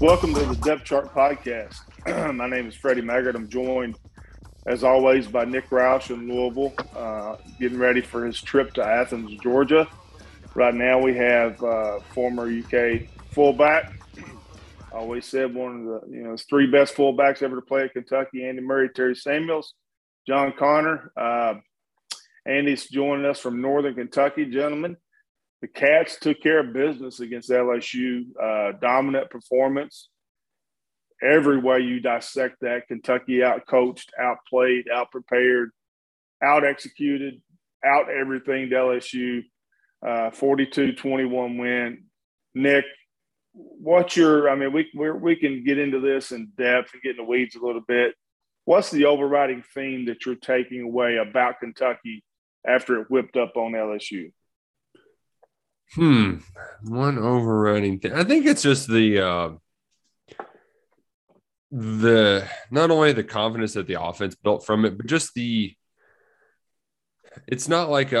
Welcome to the Depth Chart Podcast. My name is Freddie Maggard. I'm joined, as always, by Dink Rouse in Louisville, getting ready for his trip to Athens, Georgia. Right now we have former UK fullback. I always said one of the three best fullbacks ever to play at Kentucky: Andy Murray, Terry Samuels, John Connor. Andy's joining us from Northern Kentucky. Gentlemen, the Cats took care of business against LSU. Dominant performance. Every way you dissect that, Kentucky outcoached, outplayed, outprepared, out-executed, out everything to LSU. 42-21 win. Nick, what's your – I mean, we can get into this in depth and get in the weeds a little bit. What's the overriding theme that you're taking away about Kentucky after it whipped up on LSU? One overriding thing. I think it's just the not only the confidence that the offense built from it, but just the – it's not like,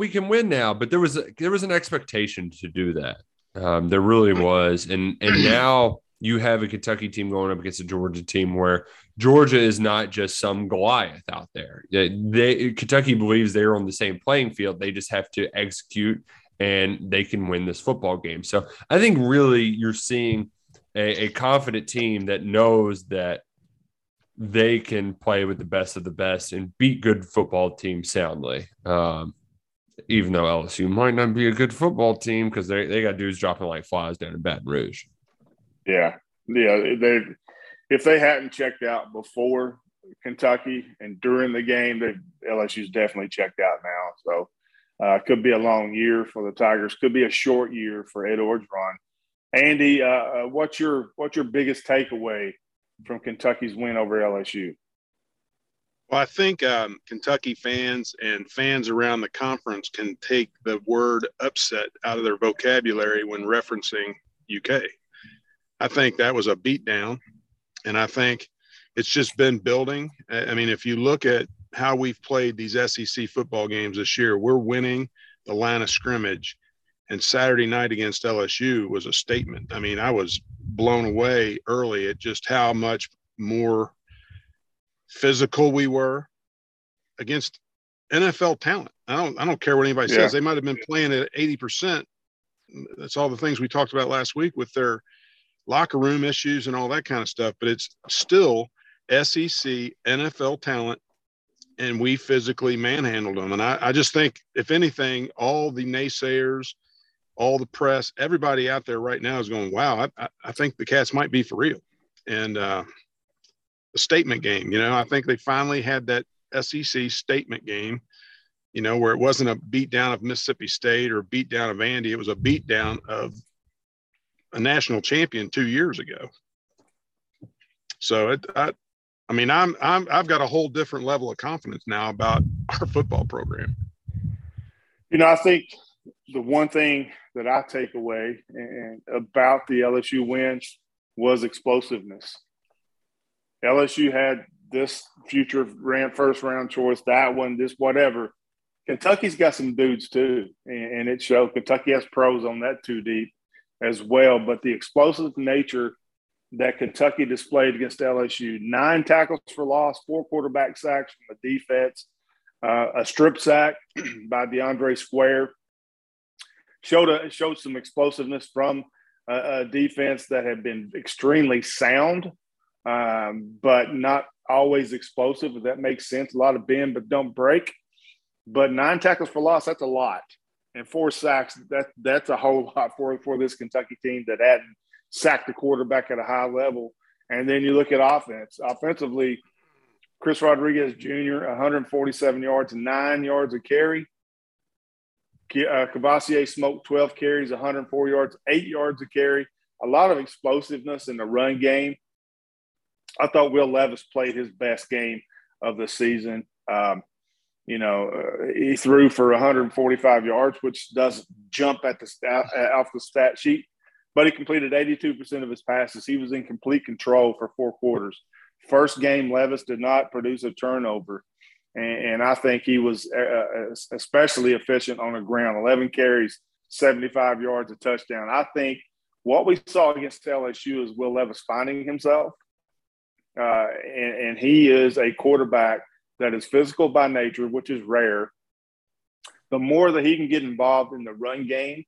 we can win now, but there was an expectation to do that. There really was. And now you have a Kentucky team going up against a Georgia team where Georgia is not just some Goliath out there. Kentucky believes they're on the same playing field. They just have to execute and they can win this football game. So I think really you're seeing a confident team that knows that they can play with the best of the best and beat good football teams soundly. Even though LSU might not be a good football team because they got dudes dropping like flies down in Baton Rouge. Yeah. If they hadn't checked out before Kentucky and during the game, LSU's definitely checked out now. So could be a long year for the Tigers. Could be a short year for Ed Orgeron. Andy, what's your biggest takeaway from Kentucky's win over LSU? Well, I think Kentucky fans and fans around the conference can take the word upset out of their vocabulary when referencing UK. I think that was a beatdown, and I think it's just been building. I mean, if you look at how we've played these SEC football games this year, we're winning the line of scrimmage, and Saturday night against LSU was a statement. I mean, I was blown away early at just how much more physical we were against NFL talent. I don't care what anybody says. They might have been playing at 80%. That's all the things we talked about last week with their locker room issues and all that kind of stuff. But it's still SEC NFL talent, and we physically manhandled them. And I just think, if anything, all the naysayers, all the press, everybody out there right now is going, wow, I think the Cats might be for real. And a statement game. I think they finally had that SEC statement game, where it wasn't a beatdown of Mississippi State or a beatdown of Andy. It was a beatdown of a national champion 2 years ago. So I've got a whole different level of confidence now about our football program. I think the one thing that I take away and about the LSU win was explosiveness. LSU had this future first-round choice, that one, this whatever. Kentucky's got some dudes too, and it showed. Kentucky has pros on that too deep as well. But the explosive nature that Kentucky displayed against LSU, 9 tackles for loss, 4 quarterback sacks from the defense, a strip sack by DeAndre Square, showed some explosiveness from a defense that had been extremely sound. But not always explosive, if that makes sense. A lot of bend, but don't break. But 9 tackles for loss, that's a lot. And 4 sacks, that's a whole lot for this Kentucky team that hadn't sacked the quarterback at a high level And then you look at offense. Offensively, Chris Rodriguez Jr., 147 yards and 9 yards a carry. Cavassier smoked 12 carries, 104 yards, 8 yards a carry. A lot of explosiveness in the run game. I thought Will Levis played his best game of the season. He threw for 145 yards, which does jump at off the stat sheet, but he completed 82% of his passes. He was in complete control for four quarters. First game, Levis did not produce a turnover, and I think he was especially efficient on the ground. 11 carries, 75 yards, a touchdown. I think what we saw against LSU is Will Levis finding himself, and he is a quarterback that is physical by nature, which is rare. The more that he can get involved in the run game,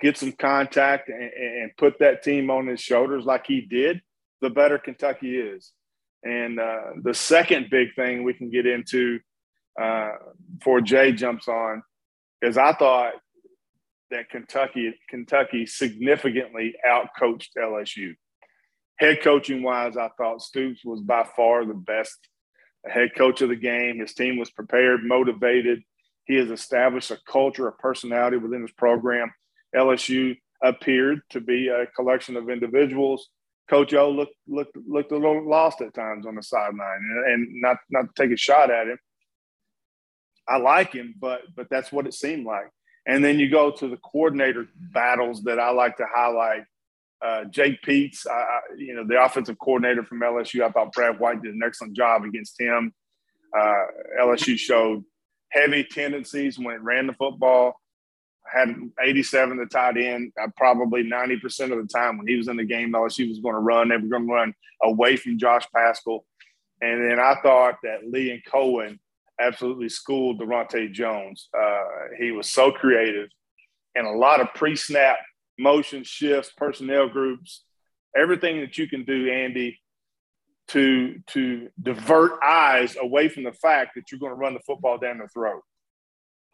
get some contact and put that team on his shoulders like he did, the better Kentucky is. And the second big thing we can get into before Jay jumps on is I thought that Kentucky significantly outcoached LSU. Head coaching-wise, I thought Stoops was by far the best head coach of the game. His team was prepared, motivated. He has established a culture, a personality within his program. LSU appeared to be a collection of individuals. Coach O looked a little lost at times on the sideline, and not to take a shot at him. I like him, but that's what it seemed like. And then you go to the coordinator battles that I like to highlight. Jake Peets, the offensive coordinator from LSU, I thought Brad White did an excellent job against him. LSU showed heavy tendencies when it ran the football. Had 87 to tight end. Probably 90% of the time when he was in the game, LSU was going to run. They were going to run away from Josh Paschal. And then I thought that Liam Coen absolutely schooled Durante Jones. He was so creative. And a lot of pre-snap motion shifts, personnel groups, everything that you can do, Andy, to divert eyes away from the fact that you're going to run the football down the throat.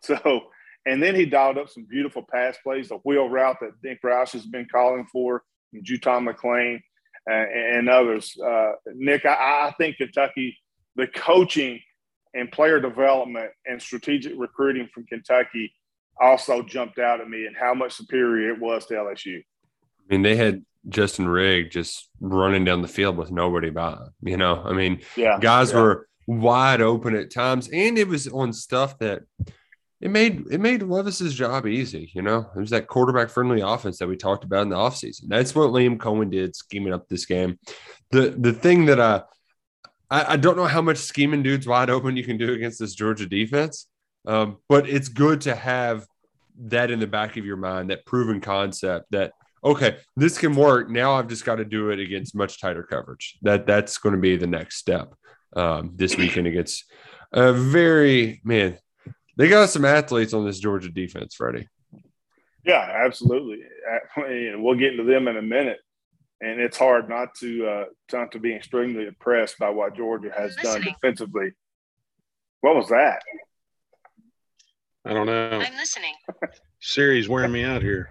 So – and then he dialed up some beautiful pass plays, the wheel route that Dink Rouse has been calling for, and JuTahn McClain and others. Nick, I think Kentucky, the coaching and player development and strategic recruiting from Kentucky also jumped out at me and how much superior it was to LSU. I mean, they had Justin Rigg just running down the field with nobody by him, guys were wide open at times, and it was on stuff that – It made Levis's job easy, It was that quarterback-friendly offense that we talked about in the offseason. That's what Liam Coen did, scheming up this game. The thing that I don't know how much scheming dudes wide open you can do against this Georgia defense, but it's good to have that in the back of your mind, that proven concept that, okay, this can work. Now I've just got to do it against much tighter coverage. That's going to be the next step this weekend against a very – man – they got some athletes on this Georgia defense, Freddie. Yeah, absolutely. We'll get into them in a minute. And it's hard not to be extremely impressed by what Georgia has done defensively. What was that? I don't know. I'm listening. Siri's wearing me out here.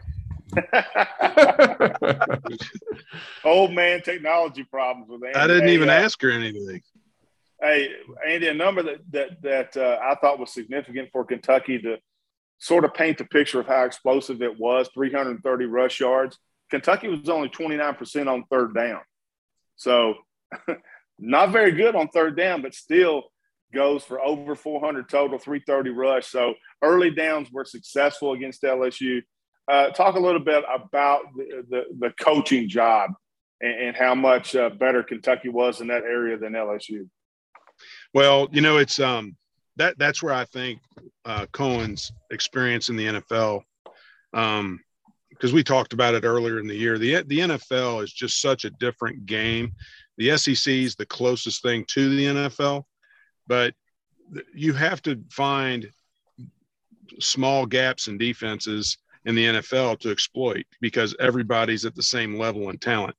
Old man technology problems with Andy. I didn't even ask her anything. Hey, Andy, a number that I thought was significant for Kentucky to sort of paint the picture of how explosive it was, 330 rush yards. Kentucky was only 29% on third down. So not very good on third down, but still goes for over 400 total, 330 rush. So early downs were successful against LSU. Talk a little bit about the coaching job and how much better Kentucky was in that area than LSU. Well, it's that's where I think Cohen's experience in the NFL, because we talked about it earlier in the year. The NFL is just such a different game. The SEC is the closest thing to the NFL, but you have to find small gaps in defenses in the NFL to exploit because everybody's at the same level in talent.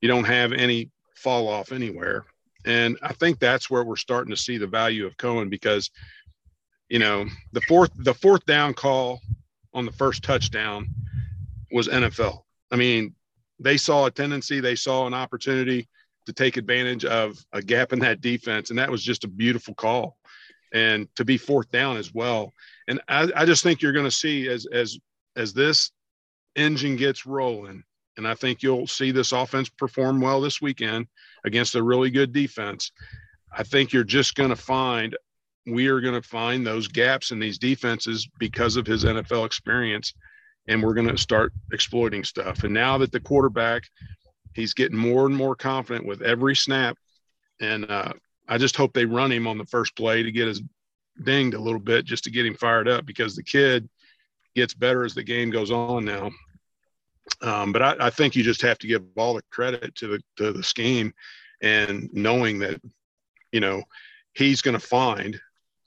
You don't have any fall off anywhere. And I think that's where we're starting to see the value of Coen because, the fourth down call on the first touchdown was NFL. I mean, they saw a tendency, they saw an opportunity, to take advantage of a gap in that defense. And that was just a beautiful call, and to be fourth down as well. And I just think you're going to see as this engine gets rolling, and I think you'll see this offense perform well this weekend against a really good defense. I think you're just going to find we are going to find those gaps in these defenses because of his NFL experience, and we're going to start exploiting stuff. And now that the quarterback, he's getting more and more confident with every snap, and I just hope they run him on the first play to get his dinged a little bit just to get him fired up, because the kid gets better as the game goes on now. But I think you just have to give all the credit to the scheme, and knowing that, you know, he's going to find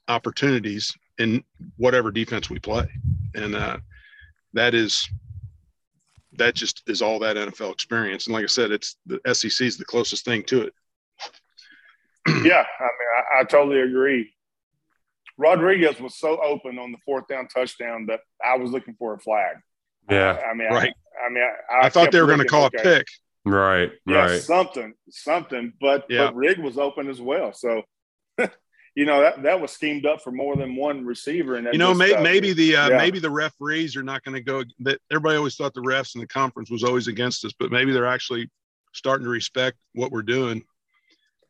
opportunities in whatever defense we play. And that just is all that NFL experience. And like I said, it's the SEC is the closest thing to it. Yeah, I mean, I totally agree. Rodriguez was so open on the fourth down touchdown that I was looking for a flag. Yeah. I thought they were going to call a pick. Right. Yeah, right. Something. But Rigg was open as well. So, you know, that was schemed up for more than one receiver. And maybe the referees are not going to go. Everybody always thought the refs in the conference was always against us, but maybe they're actually starting to respect what we're doing.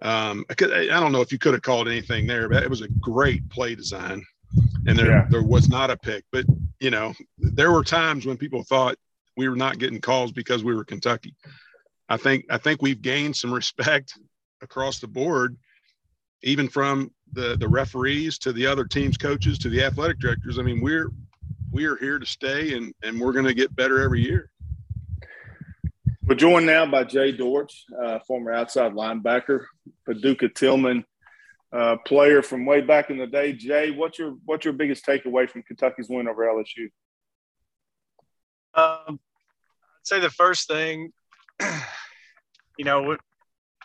I don't know if you could have called anything there, but it was a great play design, and there was not a pick. But, you know, there were times when people thought we were not getting calls because we were Kentucky. I think we've gained some respect across the board, even from the referees to the other teams' coaches to the athletic directors. I mean, we're here to stay, and we're going to get better every year. We're joined now by Jay Dortch, former outside linebacker, Paducah Tillman player from way back in the day. Jay, what's your biggest takeaway from Kentucky's win over LSU? I'd say the first thing, you know,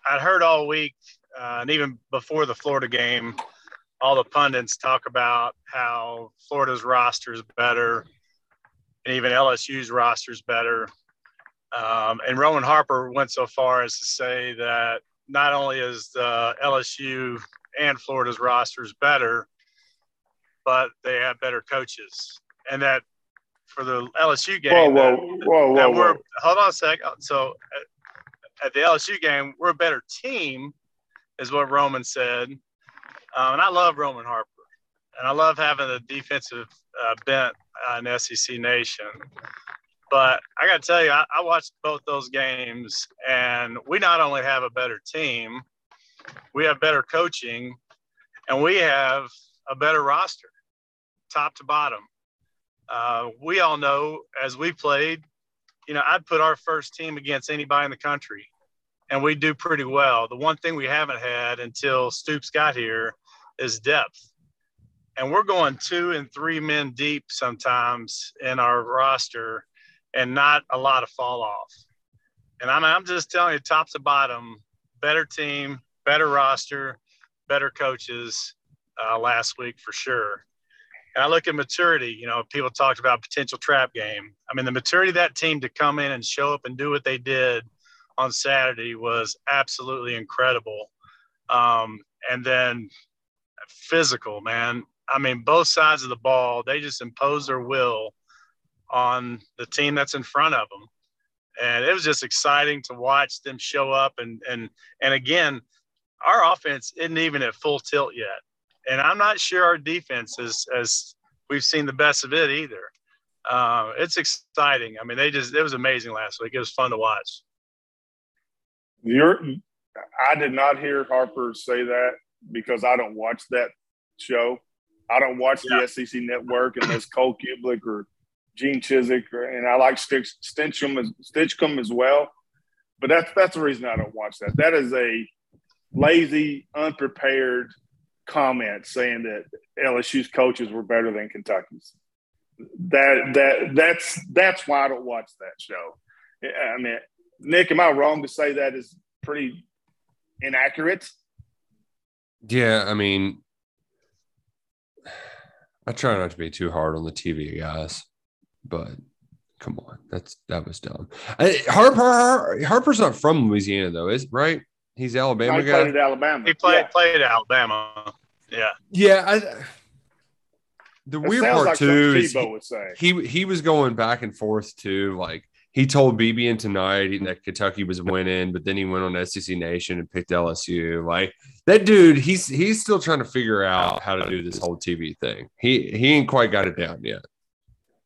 I'd heard all week, and even before the Florida game, all the pundits talk about how Florida's roster is better and even LSU's roster is better. And Roman Harper went so far as to say that not only is the LSU and Florida's rosters better, but they have better coaches. And that for the LSU game, hold on a second. So at the LSU game, we're a better team, is what Roman said. And I love Roman Harper, and I love having a defensive bent in SEC Nation. But I got to tell you, I watched both those games, and we not only have a better team, we have better coaching, and we have a better roster, top to bottom. We all know as we played, you know, I'd put our first team against anybody in the country, and we do pretty well. The one thing we haven't had until Stoops got here is depth. And we're going 2 and 3 men deep sometimes in our roster, and not a lot of fall off. And I'm just telling you, top to bottom, better team, better roster, better coaches last week for sure. And I look at maturity. You know, people talked about potential trap game. I mean, the maturity of that team to come in and show up and do what they did on Saturday was absolutely incredible. And then physical, man. I mean, both sides of the ball, they just imposed their will on the team that's in front of them. And it was just exciting to watch them show up. And again, our offense isn't even at full tilt yet. And I'm not sure our defense is, as we've seen the best of it either. It's exciting. I mean, it was amazing last week. It was fun to watch. I did not hear Harper say that because I don't watch that show. I don't watch the SEC Network unless Cole Kiblick or Gene Chizik, and I like Stinchcomb as well. But that's the reason I don't watch that. That is a lazy, unprepared comment saying that LSU's coaches were better than Kentucky's. That's why I don't watch that show. I mean, Nick, am I wrong to say that is pretty inaccurate? Yeah, I mean, I try not to be too hard on the TV guys. But come on, that was dumb. Harper's not from Louisiana, though, is right? He's Alabama guy. He played at Alabama. He played at Alabama. Yeah. Yeah. The weird part, like, too, is he was going back and forth, too. Like, he told BBN Tonight that Kentucky was winning, but then he went on SEC Nation and picked LSU. Like, that dude, he's still trying to figure out how to do this whole TV thing. He ain't quite got it down yet.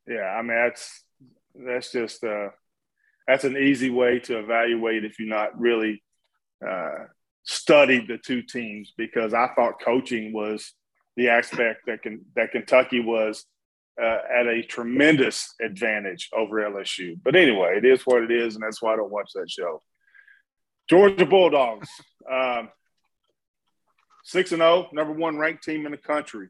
Yeah, I mean, that's just that's an easy way to evaluate if you're not really studied the two teams, because I thought coaching was the aspect that Kentucky was at a tremendous advantage over LSU. But anyway, it is what it is, and that's why I don't watch that show. Georgia Bulldogs, 6-0, number one ranked team in the country.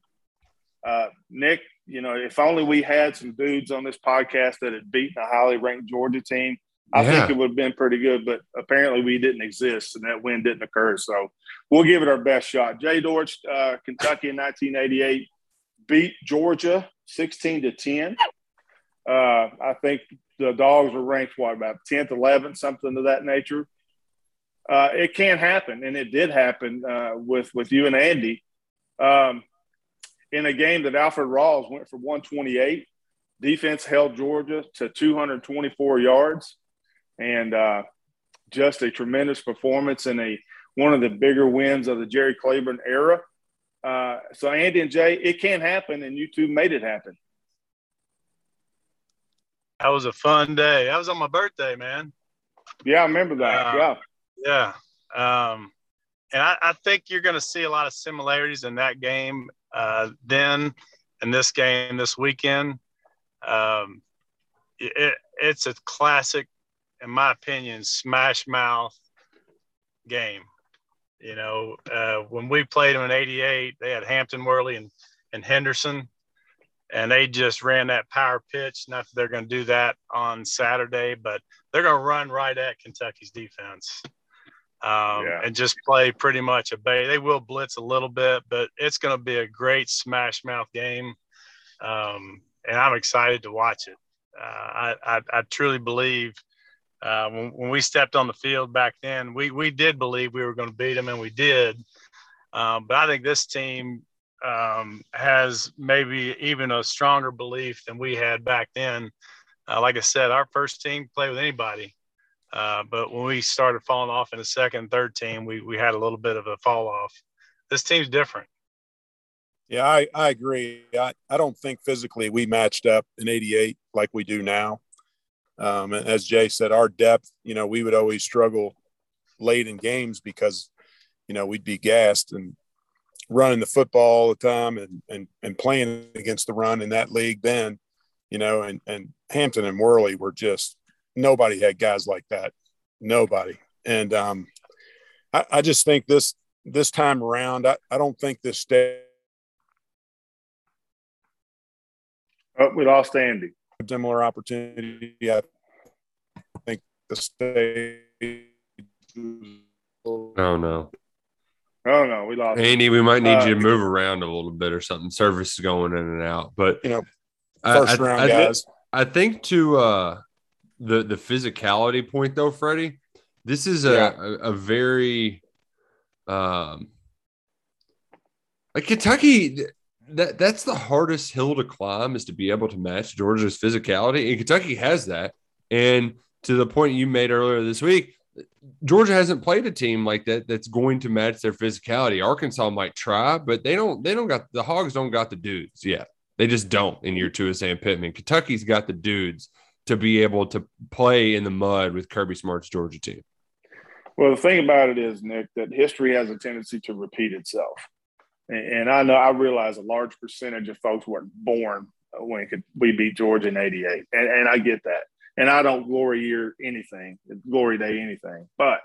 Nick, you know, if only we had some dudes on this podcast that had beaten a highly ranked Georgia team, I think it would have been pretty good, but apparently we didn't exist and that win didn't occur. So we'll give it our best shot. Jay Dortch, Kentucky in 1988, beat Georgia 16-10. I think the Dogs were ranked, what, about 10th, 11th, something of that nature. It can happen, and it did happen with you and Andy. In a game that Alfred Rawls went for 128, defense held Georgia to 224 yards, and just a tremendous performance and one of the bigger wins of the Jerry Claiborne era. So, Andy and Jay, it can happen, and you two made it happen. That was a fun day. That was on my birthday, man. Yeah, I remember that. Yeah. And I think you're going to see a lot of similarities in that game then and this game this weekend. It's a classic, in my opinion, smash mouth game. You know, when we played them in 88, they had Hampton Worley and Henderson, and they just ran that power pitch. Not that they're going to do that on Saturday, but they're going to run right at Kentucky's defense. And just play pretty much a bay. They will blitz a little bit, but it's going to be a great smash mouth game. And I'm excited to watch it. I truly believe when we stepped on the field back then, we did believe we were going to beat them, and we did. But I think this team has maybe even a stronger belief than we had back then. Like I said, our first team played with anybody. But when we started falling off in the second, third team, we had a little bit of a fall off. This team's different. Yeah, I agree. I don't think physically we matched up in 88 like we do now. And as Jay said, our depth, you know, we would always struggle late in games because, you know, we'd be gassed and running the football all the time and playing against the run in that league then, you know, and Hampton and Worley were just – nobody had guys like that. Nobody. And I just think this time around, I don't think this state – Oh, we lost Andy. Similar opportunity. I think the stage. Oh no, we lost Andy. We might need you to move around a little bit or something. Service is going in and out, but you know, first round guys. I think to the physicality point though, Freddie, this is a very like Kentucky. That's the hardest hill to climb, is to be able to match Georgia's physicality, and Kentucky has that. And to the point you made earlier this week, Georgia hasn't played a team like that that's going to match their physicality. Arkansas might try, but they don't got the Hogs. Don't got the dudes yet. They just don't in year two of Sam Pittman. Kentucky's got the dudes to be able to play in the mud with Kirby Smart's Georgia team. Well, the thing about it is, Nick, that history has a tendency to repeat itself. And I realize a large percentage of folks weren't born when we beat Georgia in 88. And I get that. And I don't glory day anything. But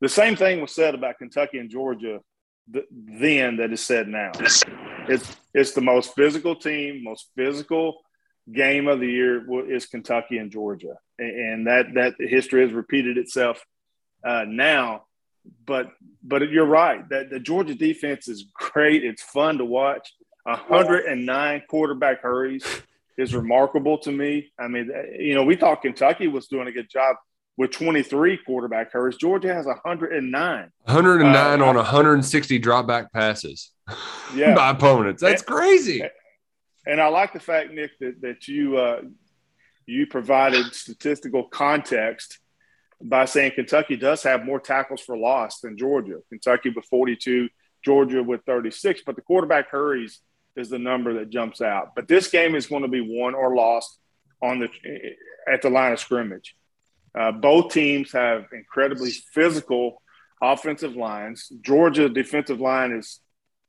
the same thing was said about Kentucky and Georgia then that is said now. It's the most physical team, most physical game of the year is Kentucky and Georgia. And that history has repeated itself now. But you're right that the Georgia defense is great. It's fun to watch. 109 quarterback hurries is remarkable to me. I mean, you know, we thought Kentucky was doing a good job. with 23 quarterback hurries. Georgia has 109. 109 on 160 drop-back passes by opponents. That's crazy. And I like the fact, Nick, that you you provided statistical context by saying Kentucky does have more tackles for loss than Georgia. Kentucky with 42, Georgia with 36. But the quarterback hurries is the number that jumps out. But this game is going to be won or lost at the line of scrimmage. Both teams have incredibly physical offensive lines. Georgia's defensive line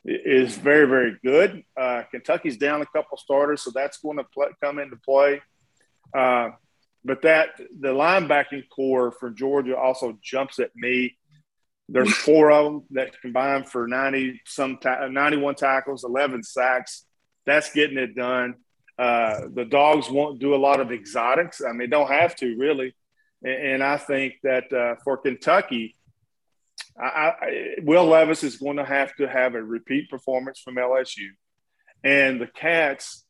is very, very good. Kentucky's down a couple starters, so that's going to come into play. But the linebacking core for Georgia also jumps at me. There's four of them that combine for 91 tackles, 11 sacks. That's getting it done. The Dogs won't do a lot of exotics. I mean, don't have to really. And I think that for Kentucky, Will Levis is going to have a repeat performance from LSU. And the Cats,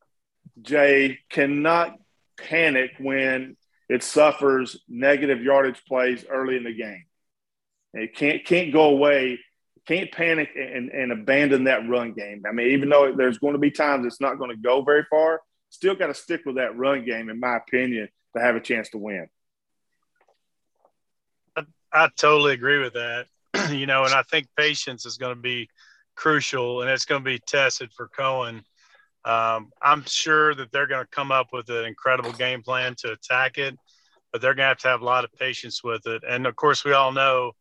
Jay, cannot panic when it suffers negative yardage plays early in the game. It can't go away, can't panic and abandon that run game. I mean, even though there's going to be times it's not going to go very far, still got to stick with that run game, in my opinion, to have a chance to win. I totally agree with that. You know, and I think patience is going to be crucial, and it's going to be tested for Coen. I'm sure that they're going to come up with an incredible game plan to attack it, but they're going to have a lot of patience with it. And, of course, we all know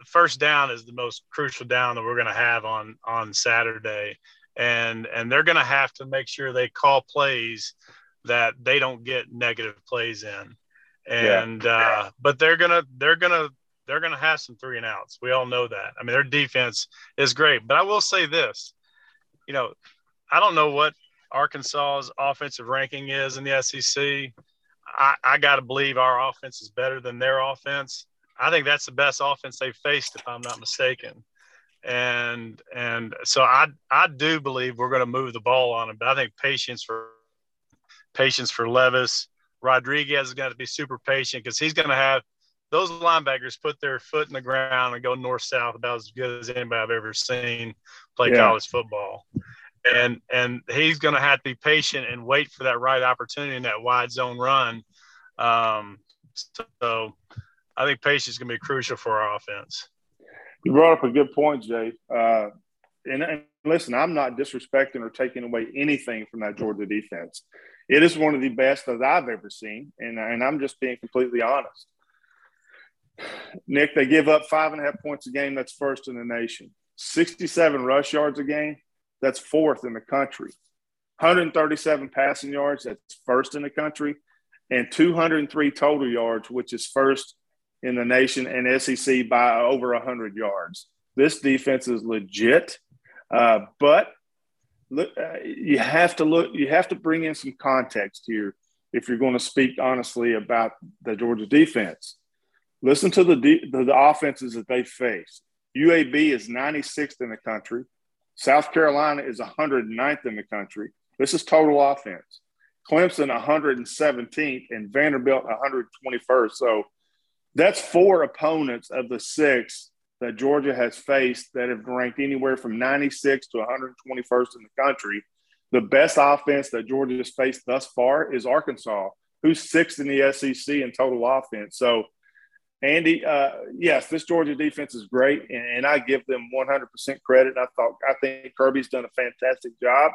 the first down is the most crucial down that we're going to have on Saturday. And they're going to have to make sure they call plays that they don't get negative plays in. But they're gonna have some 3-and-outs. We all know that. I mean, their defense is great. But I will say this, you know, I don't know what Arkansas's offensive ranking is in the SEC. I got to believe our offense is better than their offense. I think that's the best offense they've faced, if I'm not mistaken. And so I do believe we're going to move the ball on them. But I think patience for Levis. Rodriguez is going to be super patient because he's going to have those linebackers put their foot in the ground and go north-south about as good as anybody I've ever seen play college football. And he's going to have to be patient and wait for that right opportunity in that wide zone run. So I think patience is going to be crucial for our offense. You brought up a good point, Jay. And listen, I'm not disrespecting or taking away anything from that Georgia defense. It is one of the best that I've ever seen, and I'm just being completely honest. Nick, they give up 5.5 points a game. That's first in the nation. 67 rush yards a game. That's fourth in the country. 137 passing yards. That's first in the country. And 203 total yards, which is first in the nation and SEC by over 100 yards. This defense is legit, but – you have to bring in some context here if you're going to speak honestly about the Georgia defense. Listen to the offenses that they face. UAB is 96th in the country. South Carolina is 109th in the country. This is total offense. Clemson 117th and Vanderbilt 121st. So that's four opponents of the six that Georgia has faced that have ranked anywhere from 96 to 121st in the country. The best offense that Georgia has faced thus far is Arkansas, who's sixth in the SEC in total offense. So, Andy, yes, this Georgia defense is great, and I give them 100% credit. I think Kirby's done a fantastic job.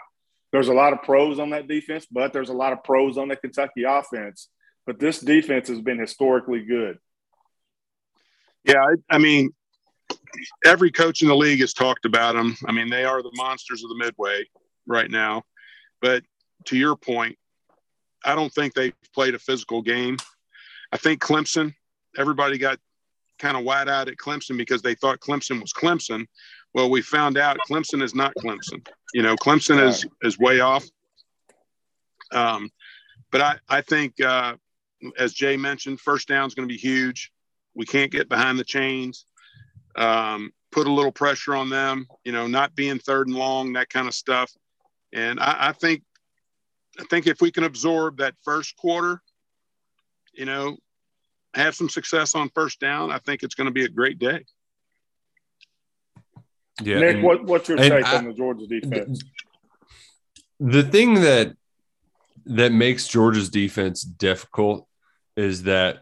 There's a lot of pros on that defense, but there's a lot of pros on the Kentucky offense. But this defense has been historically good. Yeah, I mean – every coach in the league has talked about them. I mean, they are the monsters of the Midway right now. But to your point, I don't think they've played a physical game. I think Clemson, everybody got kind of wide-eyed at Clemson because they thought Clemson was Clemson. Well, we found out Clemson is not Clemson. You know, Clemson is way off. But I think, as Jay mentioned, first down is going to be huge. We can't get behind the chains. Put a little pressure on them, you know, not being third and long, that kind of stuff. And I think if we can absorb that first quarter, you know, have some success on first down, I think it's going to be a great day. Yeah, Nick, what's your take on the Georgia defense? The thing that makes Georgia's defense difficult is that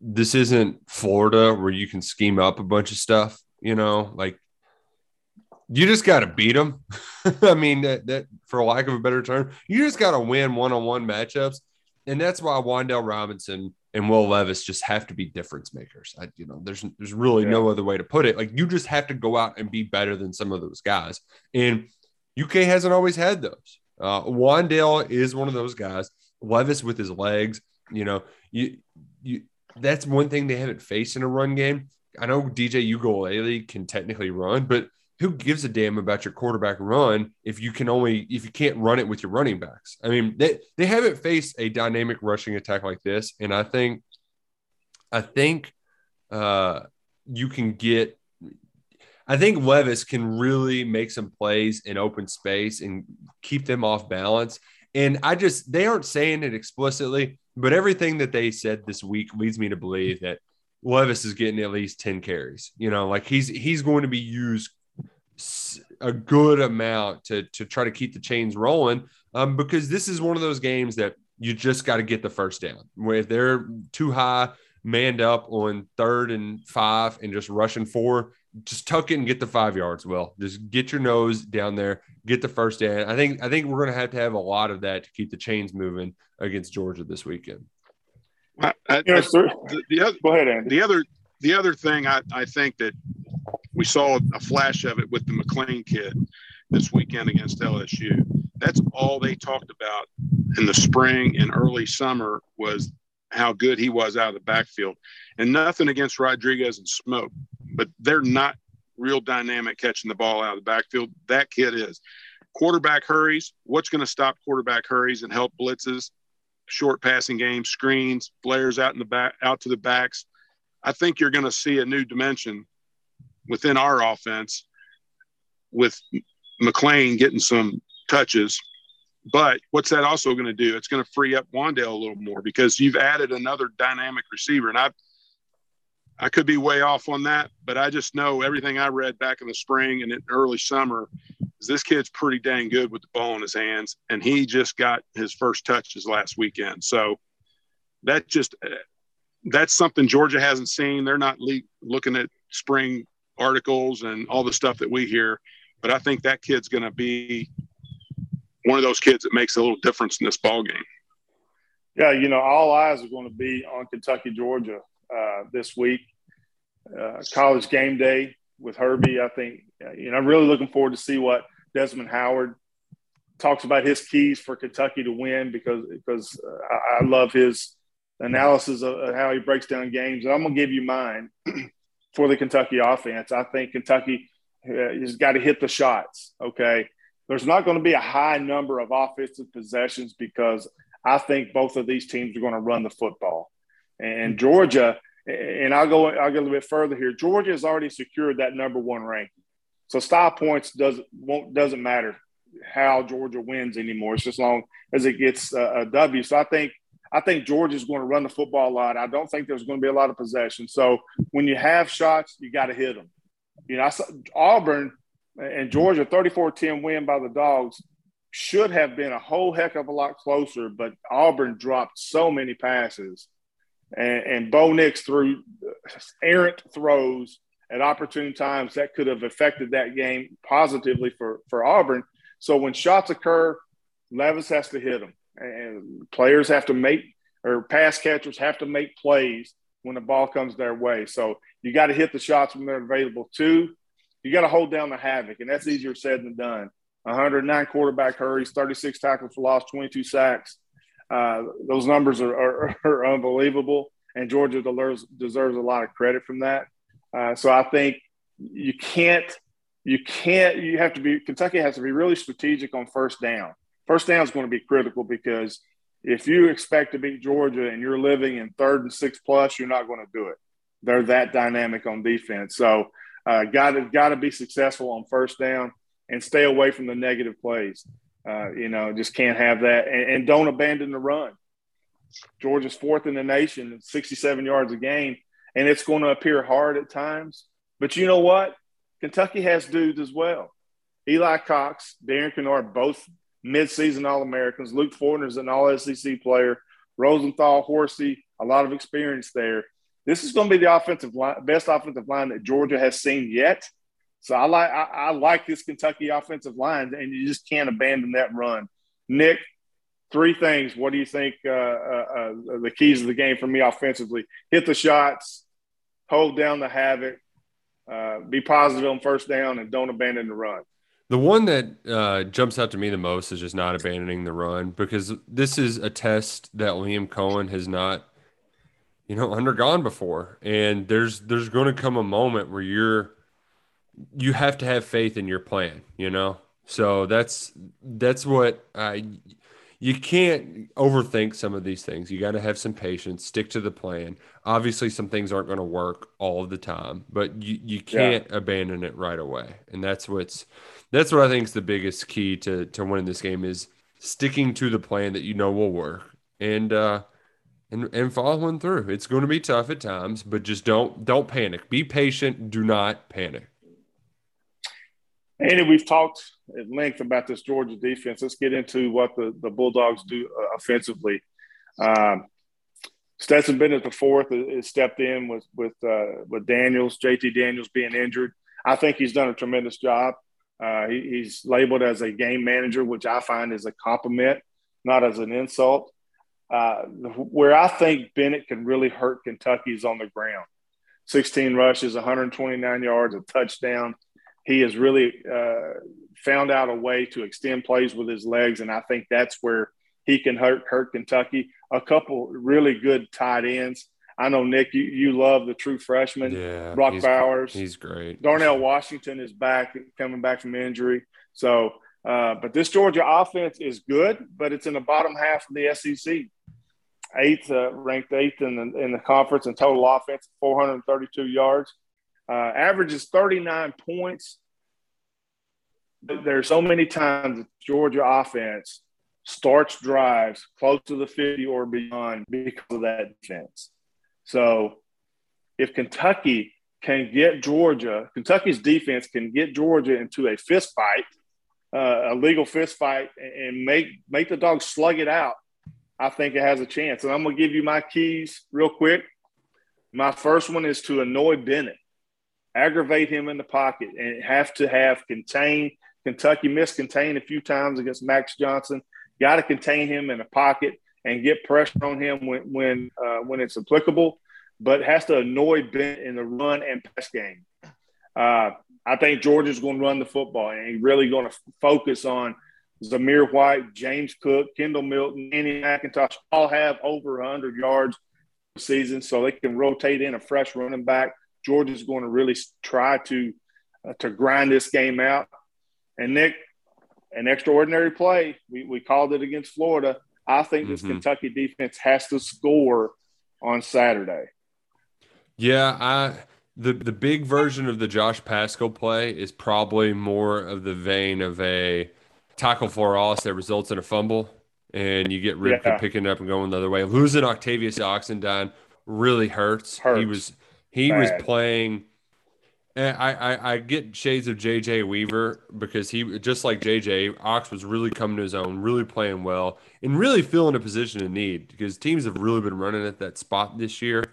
this isn't Florida where you can scheme up a bunch of stuff. You know, like you just got to beat them. I mean, that for lack of a better term, you just got to win one-on-one matchups, and that's why Wan'Dale Robinson and Will Levis just have to be difference makers. There's really no other way to put it. Like, you just have to go out and be better than some of those guys. And UK hasn't always had those. Wan'Dale is one of those guys. Levis with his legs, that's one thing they haven't faced in a run game. I know DJ Ugolele can technically run, but who gives a damn about your quarterback run if you can't run it with your running backs? I mean, they haven't faced a dynamic rushing attack like this, and I think you can get. I think Levis can really make some plays in open space and keep them off balance. And they aren't saying it explicitly, but everything that they said this week leads me to believe that Levis is getting at least 10 carries. He's going to be used a good amount to try to keep the chains rolling, because this is one of those games that you just got to get the first down. Where if they're too high, manned up on 3rd and 5 and just rushing 4, just tuck it and get the 5 yards. Will, just get your nose down there, get the first down. I think we're going to have a lot of that to keep the chains moving against Georgia this weekend. Go ahead, Andy. The other thing I think that we saw a flash of it with the McClain kid this weekend against LSU. That's all they talked about in the spring and early summer was how good he was out of the backfield. And nothing against Rodriguez and Smoke, but they're not real dynamic catching the ball out of the backfield. That kid is. Quarterback hurries, what's going to stop quarterback hurries and help blitzes, short passing game, screens, flares out to the backs. I think you're going to see a new dimension within our offense with McClain getting some touches. But what's that also going to do? It's going to free up Wan'Dale a little more because you've added another dynamic receiver. And I could be way off on that, but I just know everything I read back in the spring and in early summer is this kid's pretty dang good with the ball in his hands, and he just got his first touches last weekend. So that's something Georgia hasn't seen. They're not looking at spring articles and all the stuff that we hear, but I think that kid's going to be one of those kids that makes a little difference in this ball game. Yeah, all eyes are going to be on Kentucky, Georgia this week. College game day with Herbie, I think. I'm really looking forward to see what Desmond Howard talks about his keys for Kentucky to win because I love his analysis of how he breaks down games. And I'm going to give you mine. For the Kentucky offense, I think Kentucky has got to hit the shots, okay? There's not going to be a high number of offensive possessions because I think both of these teams are going to run the football. And Georgia, and I'll go a little bit further here, Georgia has already secured that number 1 ranking. So style points doesn't matter how Georgia wins anymore. It's just as long as it gets a W. So I think Georgia's going to run the football a lot. I don't think there's going to be a lot of possession. So when you have shots, you got to hit them. I saw Auburn and Georgia, 34-10 win by the Dogs, should have been a whole heck of a lot closer, but Auburn dropped so many passes. And Bo Nix threw errant throws at opportune times that could have affected that game positively for Auburn. So when shots occur, Levis has to hit them. And players have to make – or pass catchers have to make plays when the ball comes their way. So you got to hit the shots when they're available. 2, you got to hold down the havoc, and that's easier said than done. 109 quarterback hurries, 36 tackles for loss, 22 sacks. Those numbers are unbelievable, and Georgia deserves a lot of credit from that. So I think Kentucky has to be really strategic on first down. First down is going to be critical because if you expect to beat Georgia and you're living in 3rd and 6+, you're not going to do it. They're that dynamic on defense. So got to be successful on first down and stay away from the negative plays. Just can't have that. And don't abandon the run. Georgia's fourth in the nation, 67 yards a game, and it's going to appear hard at times. But you know what? Kentucky has dudes as well. Eli Cox, Darren Kennard, both midseason All-Americans. Luke Fortner's an All-SEC player. Rosenthal, Horsey, a lot of experience there. This is going to be the offensive line, best offensive line that Georgia has seen yet. So I like this Kentucky offensive line, and you just can't abandon that run. Nick, three things. What do you think the keys of the game for me offensively? Hit the shots, hold down the havoc, be positive on first down, and don't abandon the run. The one that jumps out to me the most is just not abandoning the run, because this is a test that Liam Coen has not, undergone before. And there's going to come a moment where you have to have faith in your plan, So that's what you can't overthink some of these things. You got to have some patience, stick to the plan. Obviously, some things aren't going to work all of the time, but you can't abandon it right away. And that's what I think is the biggest key to winning this game is sticking to the plan that will work and following through. It's going to be tough at times, but just don't panic. Be patient. Do not panic. Andy, we've talked at length about this Georgia defense. Let's get into what the Bulldogs do offensively. Stetson Bennett, the fourth, has stepped in with Daniels, JT Daniels being injured. I think he's done a tremendous job. He's labeled as a game manager, which I find is a compliment, not as an insult. Where I think Bennett can really hurt Kentucky is on the ground. 16 rushes, 129 yards, a touchdown. He has really found out a way to extend plays with his legs, and I think that's where he can hurt Kentucky. A couple really good tight ends. I know, Nick, you love the true freshman, Brock Bowers. He's great. Darnell Washington is back, coming back from injury. So, but this Georgia offense is good, but it's in the bottom half of the SEC. Ranked eighth in the conference in total offense, 432 yards. Average is 39 points. There are so many times the Georgia offense starts drives close to the 50 or beyond because of that defense. So if Kentucky can get Georgia, Kentucky's defense can get Georgia into a fist fight, a legal fist fight, and make the dogs slug it out, I think it has a chance. And I'm going to give you my keys real quick. My first one is to annoy Bennett. Aggravate him in the pocket and have to contain. Kentucky miscontained a few times against Max Johnson. Got to contain him in the pocket and get pressure on him when it's applicable, but has to annoy Bennett in the run and pass game. I think Georgia's going to run the football and really going to focus on Zamir White, James Cook, Kendall Milton, Andy McIntosh, all have over 100 yards this season, so they can rotate in a fresh running back. Georgia's going to really try to grind this game out. And, Nick, an extraordinary play. We called it against Florida. I think this Kentucky defense has to score on Saturday. Yeah, the big version of the Josh Paschal play is probably more of the vein of a tackle for loss that results in a fumble, and you get Ripken picking it up and going the other way. Losing Octavious Oxendine really hurts. He was playing – I get shades of J.J. Weaver because he – just like J.J., Ox was really coming to his own, really playing well, and really feeling a position of need because teams have really been running at that spot this year.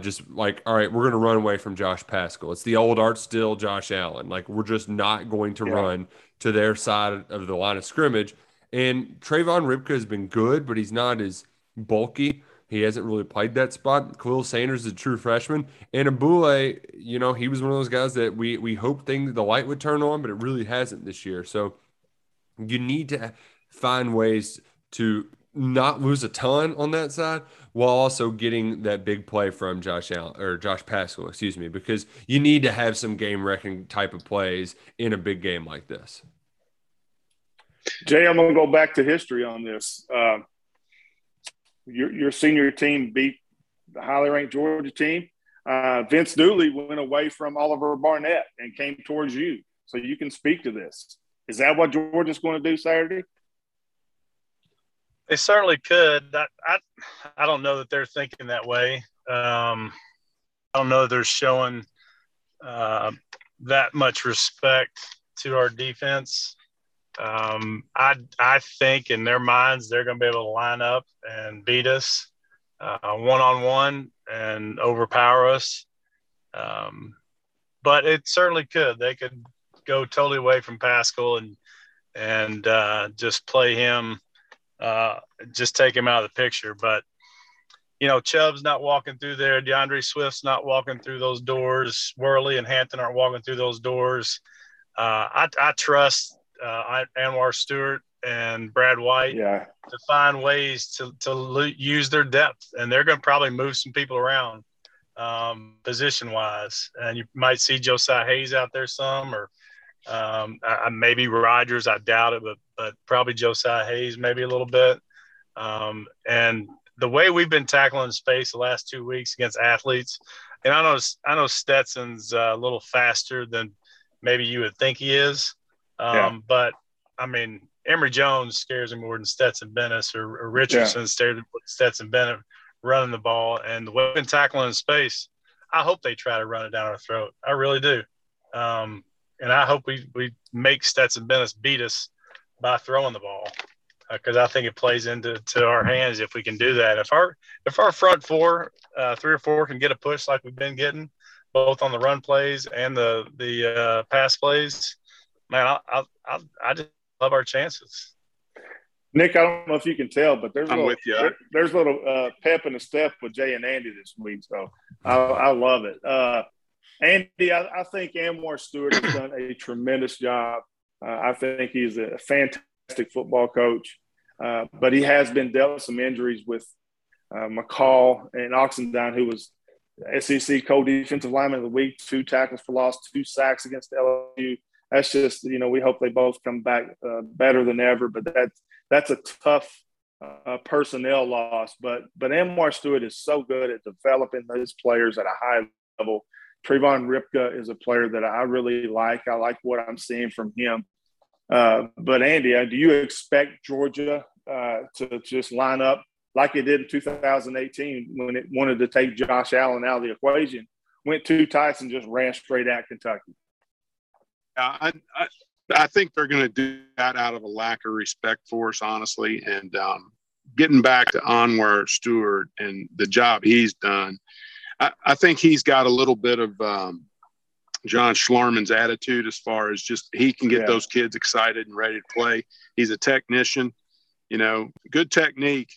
Just like, all right, we're going to run away from Josh Paschal. It's the old art still Josh Allen. Like, we're just not going to run to their side of the line of scrimmage. And Trayvon Ripken has been good, but he's not as bulky. He hasn't really played that spot. Khalil Sanders is a true freshman. And Ugolele, he was one of those guys that we hoped the light would turn on, but it really hasn't this year. So you need to find ways to not lose a ton on that side while also getting that big play from Josh Paschal, because you need to have some game-wrecking type of plays in a big game like this. Jay, I'm going to go back to history on this. Your senior team beat the highly ranked Georgia team. Vince Dooley went away from Oliver Barnett and came towards you. So you can speak to this. Is that what Georgia's going to do Saturday? They certainly could. I don't know that they're thinking that way. I don't know that they're showing that much respect to our defense. I think in their minds they're going to be able to line up and beat us one-on-one and overpower us. But it certainly could. They could go totally away from Paschal and just play him, just take him out of the picture. But, you know, Chubb's not walking through there. DeAndre Swift's not walking through those doors. Worley and Hampton aren't walking through those doors. I trust Anwar Stewart and Brad White to find ways to use their depth. And they're going to probably move some people around position-wise. And you might see Josiah Hayes out there some, or maybe Rodgers. I doubt it, but probably Josiah Hayes maybe a little bit. And the way we've been tackling space the last 2 weeks against athletes, and I know Stetson's a little faster than maybe you would think he is. But, I mean, Emory Jones scares me more than Stetson Bennett or Richardson scares me more than Stetson Bennett running the ball. And the way we've been tackling in space, I hope they try to run it down our throat. I really do. And I hope we make Stetson Bennett beat us by throwing the ball, because I think it plays into our hands if we can do that. If our front four, 3 or 4, can get a push like we've been getting, both on the run plays and the pass plays, man, I just love our chances. Nick, I don't know if you can tell, but there's a little pep in the step with Jay and Andy this week, so I love it. Andy, I think Anwar Stewart has done a tremendous job. I think he's a fantastic football coach, but he has been dealt with some injuries with McCall and Oxendine, who was SEC co-defensive lineman of the week, 2 tackles for loss, 2 sacks against LSU. That's just, you know, we hope they both come back better than ever. But that's a tough personnel loss. But Anwar Stewart is so good at developing those players at a high level. Trevon Ripka is a player that I really like. I like what I'm seeing from him. But, Andy, do you expect Georgia to just line up like it did in 2018 when it wanted to take Josh Allen out of the equation, went 2 tights and just ran straight at Kentucky? I think they're going to do that out of a lack of respect for us, honestly. And getting back to Anwar Stewart and the job he's done, I think he's got a little bit of John Schlarman's attitude as far as just he can get those kids excited and ready to play. He's a technician. You know, good technique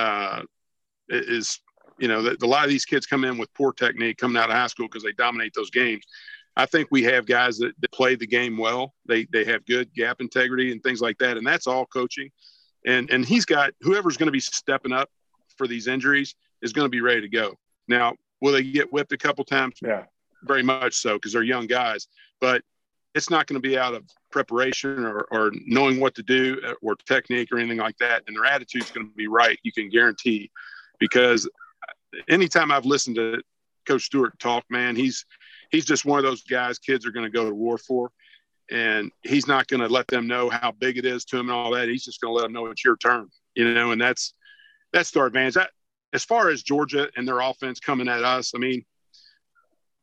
is, you know, a lot of these kids come in with poor technique coming out of high school because they dominate those games. I think we have guys that play the game well. They have good gap integrity and things like that, and that's all coaching. And he's got whoever's going to be stepping up for these injuries is going to be ready to go. Now, will they get whipped a couple times? Yeah, very much so, because they're young guys. But it's not going to be out of preparation or knowing what to do or technique or anything like that. And their attitude's going to be right, you can guarantee, because anytime I've listened to Coach Stewart talk, man, He's just one of those guys kids are going to go to war for, and he's not going to let them know how big it is to him and all that. He's just going to let them know it's your turn, you know, and that's our advantage. As far as Georgia and their offense coming at us, I mean,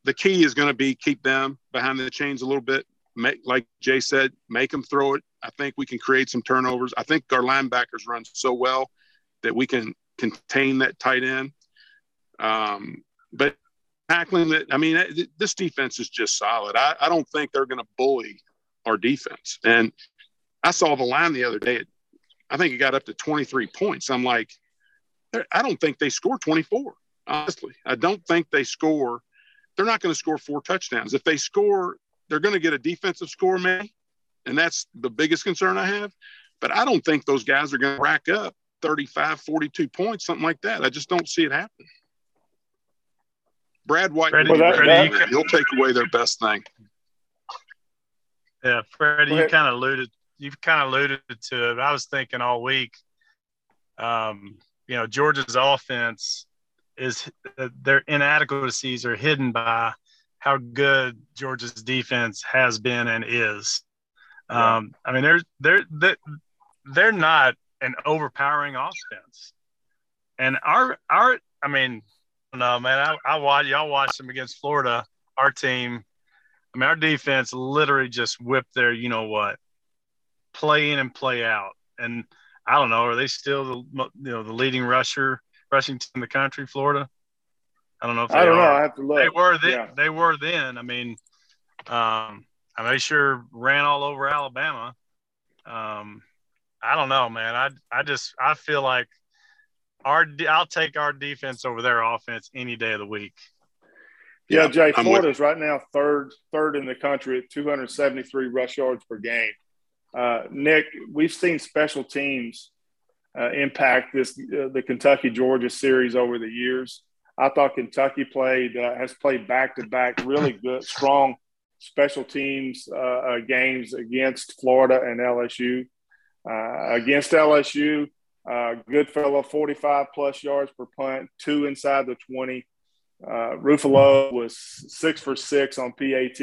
the key is going to be keep them behind the chains a little bit. Like Jay said, make them throw it. I think we can create some turnovers. I think our linebackers run so well that we can contain that tight end. But tackling that, I mean, this defense is just solid. I don't think they're going to bully our defense. And I saw the line the other day. I think it got up to 23 points. I'm like, I don't think they score 24, honestly. I don't think they score. They're not going to score 4 touchdowns. If they score, they're going to get a defensive score, man. And that's the biggest concern I have. But I don't think those guys are going to rack up 35, 42 points, something like that. I just don't see it happening. Brad White, he'll take away their best thing. Yeah, Freddie, you kind of alluded to it. I was thinking all week, you know, Georgia's offense is their inadequacies are hidden by how good Georgia's defense has been and is. I mean, they're not an overpowering offense. And our I mean, no, man, I watch y'all watch them against Florida. Our team, I mean, our defense literally just whipped their, you know what, play in and play out. And I don't know, are they still the leading rushing team in the country, Florida? I don't know if they know. I have to look. They were then. I mean, they sure ran all over Alabama. I don't know, man. I feel like I'll take our defense over their offense any day of the week. Yeah, Jay, Florida's right now third in the country at 273 rush yards per game. Nick, we've seen special teams impact the Kentucky-Georgia series over the years. I thought Kentucky has played back-to-back really good, strong special teams games against Florida and LSU. Against LSU, Goodfellow 45-plus yards per punt, 2 inside the 20. Ruffalo was 6 for 6 on PATs,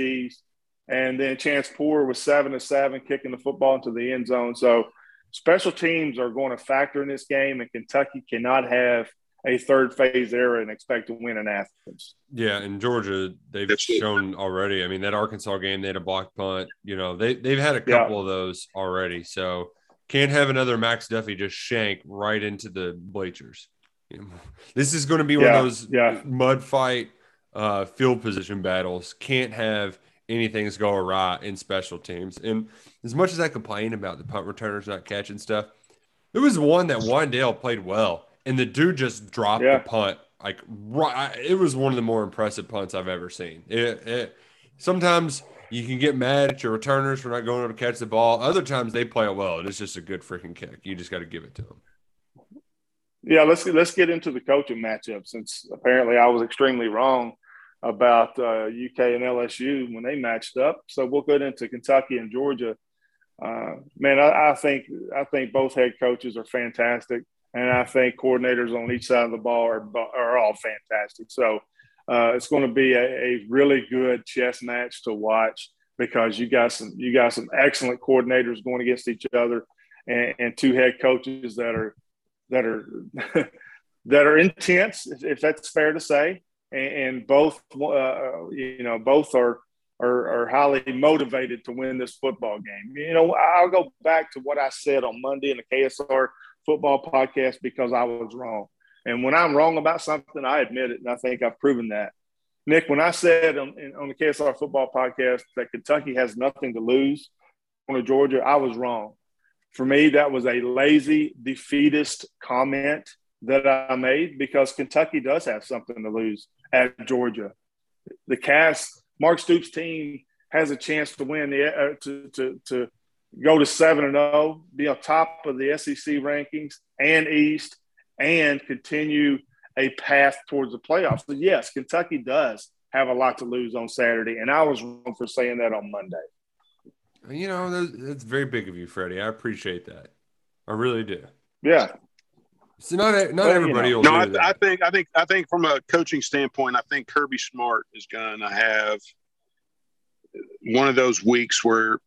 and then Chance Poor was 7 to 7 kicking the football into the end zone. So special teams are going to factor in this game, and Kentucky cannot have a third phase error and expect to win in Athens. Yeah, and Georgia, they've shown already. I mean, that Arkansas game, they had a blocked punt. You know, they've had a couple of those already. So can't have another Max Duffy just shank right into the bleachers. This is going to be one of those mud fight field position battles. Can't have anything go awry in special teams. And as much as I complain about the punt returners not catching stuff, there was one that Wan'Dale played well, and the dude just dropped the punt. Like, it was one of the more impressive punts I've ever seen. Sometimes you can get mad at your returners for not going able to catch the ball. Other times they play it well, and it's just a good freaking kick. You just got to give it to them. Yeah, let's get into the coaching matchup, since apparently I was extremely wrong about UK and LSU when they matched up. So we'll get into Kentucky and Georgia. Man, I think both head coaches are fantastic, and I think coordinators on each side of the ball are all fantastic. So it's going to be a really good chess match to watch, because you got some excellent coordinators going against each other, and two head coaches that are intense, if that's fair to say, and both both are highly motivated to win this football game. You know, I'll go back to what I said on Monday in the KSR football podcast, because I was wrong. And when I'm wrong about something, I admit it, and I think I've proven that. Nick, when I said on the KSR football podcast that Kentucky has nothing to lose on Georgia, I was wrong. For me, that was a lazy, defeatist comment that I made, because Kentucky does have something to lose at Georgia. The cast, Mark Stoops' team, has a chance to win to go to 7-0, be on top of the SEC rankings and East, and continue a path towards the playoffs. So yes, Kentucky does have a lot to lose on Saturday, and I was wrong for saying that on Monday. You know, that's very big of you, Freddie. I appreciate that. I really do. Yeah. So not everybody will do that. I think from a coaching standpoint, I think Kirby Smart is going to have one of those weeks where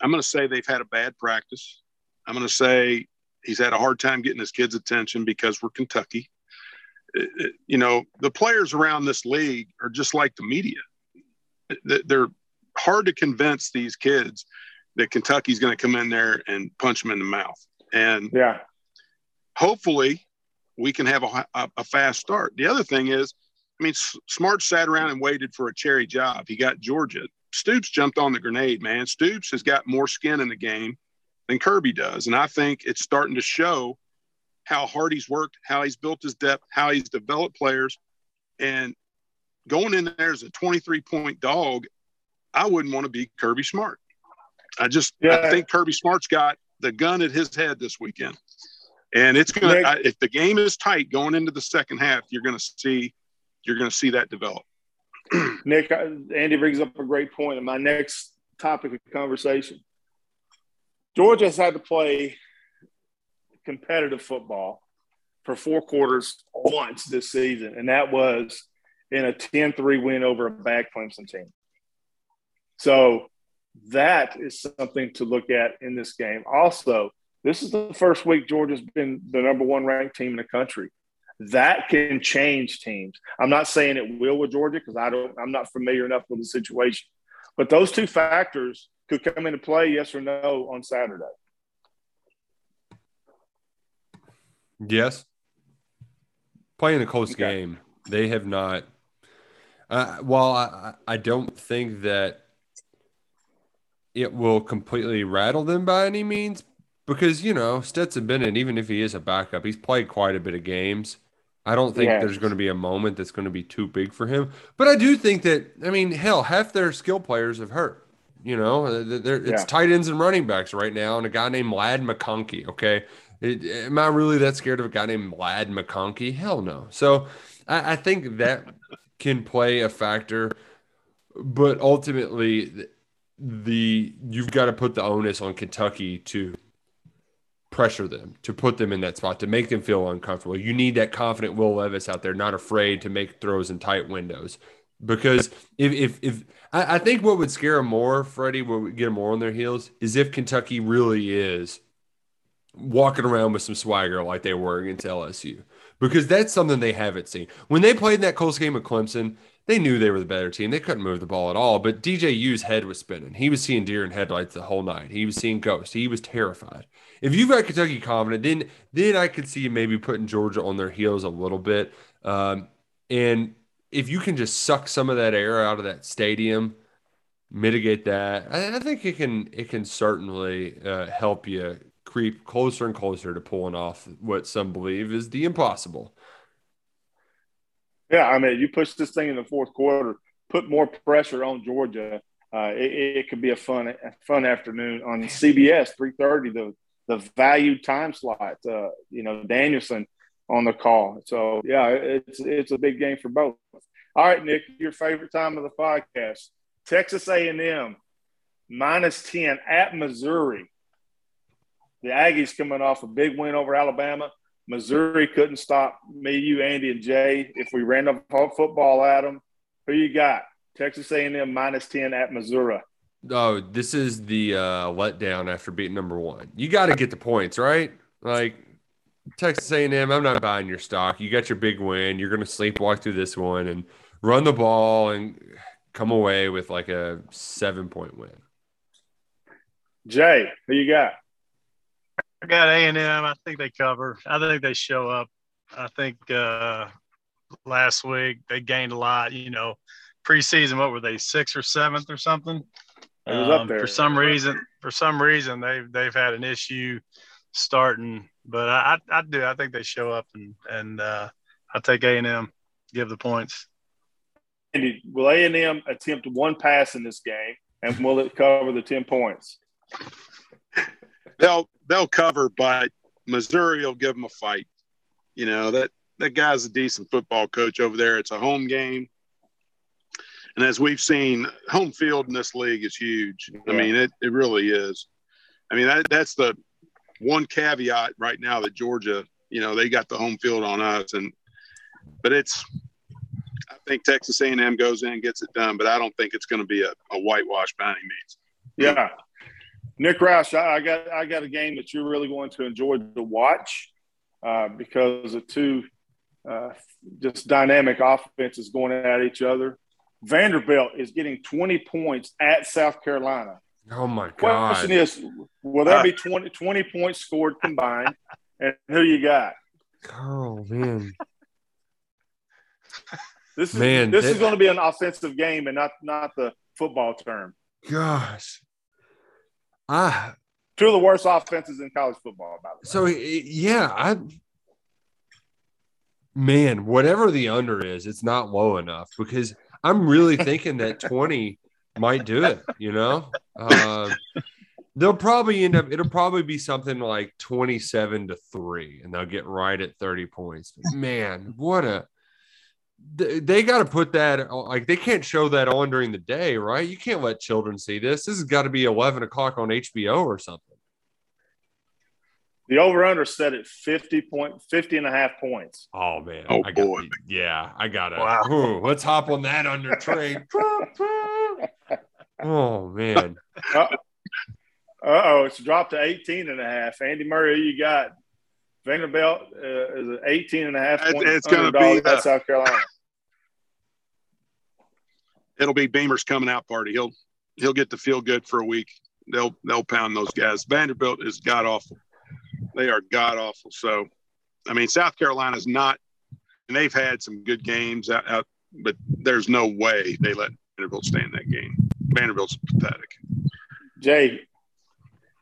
I'm going to say they've had a bad practice. I'm going to say he's had a hard time getting his kids' attention, because we're Kentucky. You know, the players around this league are just like the media. They're hard to convince these kids that Kentucky's going to come in there and punch them in the mouth. And hopefully we can have a fast start. The other thing is, I mean, Smart sat around and waited for a cherry job. He got Georgia. Stoops jumped on the grenade, man. Stoops has got more skin in the game than Kirby does. And I think it's starting to show how hard he's worked, how he's built his depth, how he's developed players. And going in there as a 23-point dog, I wouldn't want to be Kirby Smart. I think Kirby Smart's got the gun at his head this weekend. And it's going to – if the game is tight going into the second half, you're going to see that develop. Nick, Andy brings up a great point in my next topic of conversation. Georgia's had to play competitive football for 4 quarters once this season, and that was in a 10-3 win over a bad Clemson team. So that is something to look at in this game. Also, This is the first week Georgia's been the number one ranked team in the country. That can change teams. I'm not saying it will with Georgia because I'm not familiar enough with the situation. But those two factors could come into play, yes or no, on Saturday. Yes. Playing a close game, they have not while I don't think that it will completely rattle them by any means because, you know, Stetson Bennett, even if he is a backup, he's played quite a bit of games. I don't think there's going to be a moment that's going to be too big for him. But I do think that, I mean, hell, half their skill players have hurt. You know, it's tight ends and running backs right now and a guy named Ladd McConkey, okay? Am I really that scared of a guy named Ladd McConkey? Hell no. So I think that can play a factor, but ultimately you've got to put the onus on Kentucky to pressure them, to put them in that spot, to make them feel uncomfortable. You need that confident Will Levis out there, not afraid to make throws in tight windows. Because if I think what would scare them more, Freddie, what would get them more on their heels is if Kentucky really is walking around with some swagger like they were against LSU, because that's something they haven't seen. When they played in that close game with Clemson, they knew they were the better team. They couldn't move the ball at all, but DJU's head was spinning. He was seeing deer in headlights the whole night. He was seeing ghosts. He was terrified. If you've got Kentucky confident, then I could see maybe putting Georgia on their heels a little bit. And if you can just suck some of that air out of that stadium, mitigate that, I think it can certainly help you creep closer and closer to pulling off what some believe is the impossible. Yeah, I mean, you push this thing in the fourth quarter, put more pressure on Georgia. It could be a fun afternoon on CBS 3:30, the valued time slot. Danielson on the call. So yeah, it's a big game for both. All right, Nick, your favorite time of the podcast: Texas A&M -10 at Missouri. The Aggies coming off a big win over Alabama. Missouri couldn't stop me, you, Andy, and Jay. If we ran the football at them, who you got? Texas A&M -10 at Missouri. Oh, this is the letdown after beating number one. You got to get the points, right? Like Texas A&M, I'm not buying your stock. You got your big win. You're going to sleepwalk through this one and run the ball and come away with like a 7-point win. Jay, who you got? I got A&M. I think they cover. I think they show up. I think last week they gained a lot. You know, preseason, what were they, 6th or 7th or something? It was up there. For some reason, they've had an issue starting. But I do. I think they show up, and I take A&M. Give the points. Andy, will A&M attempt one pass in this game, and will it cover the 10 points? They'll cover, but Missouri will give them a fight. You know, that guy's a decent football coach over there. It's a home game. And as we've seen, home field in this league is huge. Yeah. I mean, it really is. I mean, that's the one caveat right now that Georgia, you know, they got the home field on us. I think Texas A&M goes in and gets it done, but I don't think it's going to be a whitewash by any means. Yeah. Nick Rouse, I got a game that you're really going to enjoy to watch because of two just dynamic offenses going at each other. Vanderbilt is getting 20 points at South Carolina. Oh, my God. The question is, will there be 20 points scored combined? And who you got? Oh, man. This is going to be an offensive game and not the football term. Gosh. Two of the worst offenses in college football, by the way. So, yeah, whatever the under is, it's not low enough because I'm really thinking that 20 might do it, you know? They'll probably it'll probably be something like 27-3, and they'll get right at 30 points. But man, they got to put that – like they can't show that on during the day, right? You can't let children see this. This has got to be 11 o'clock on HBO or something. The over-under set at 50.5 points. Oh, man. Oh, boy. I got it. Wow. Ooh, let's hop on that under train. Oh, man. Uh-oh, it's dropped to 18.5. Andy Murray, who you got? Vanderbilt is an 18.5. It's going to be at South Carolina. It'll be Beamer's coming out party. He'll get to feel good for a week. They'll pound those guys. Vanderbilt is god awful. They are god awful. So, I mean, South Carolina's not, and they've had some good games out, but there's no way they let Vanderbilt stay in that game. Vanderbilt's pathetic. Jay,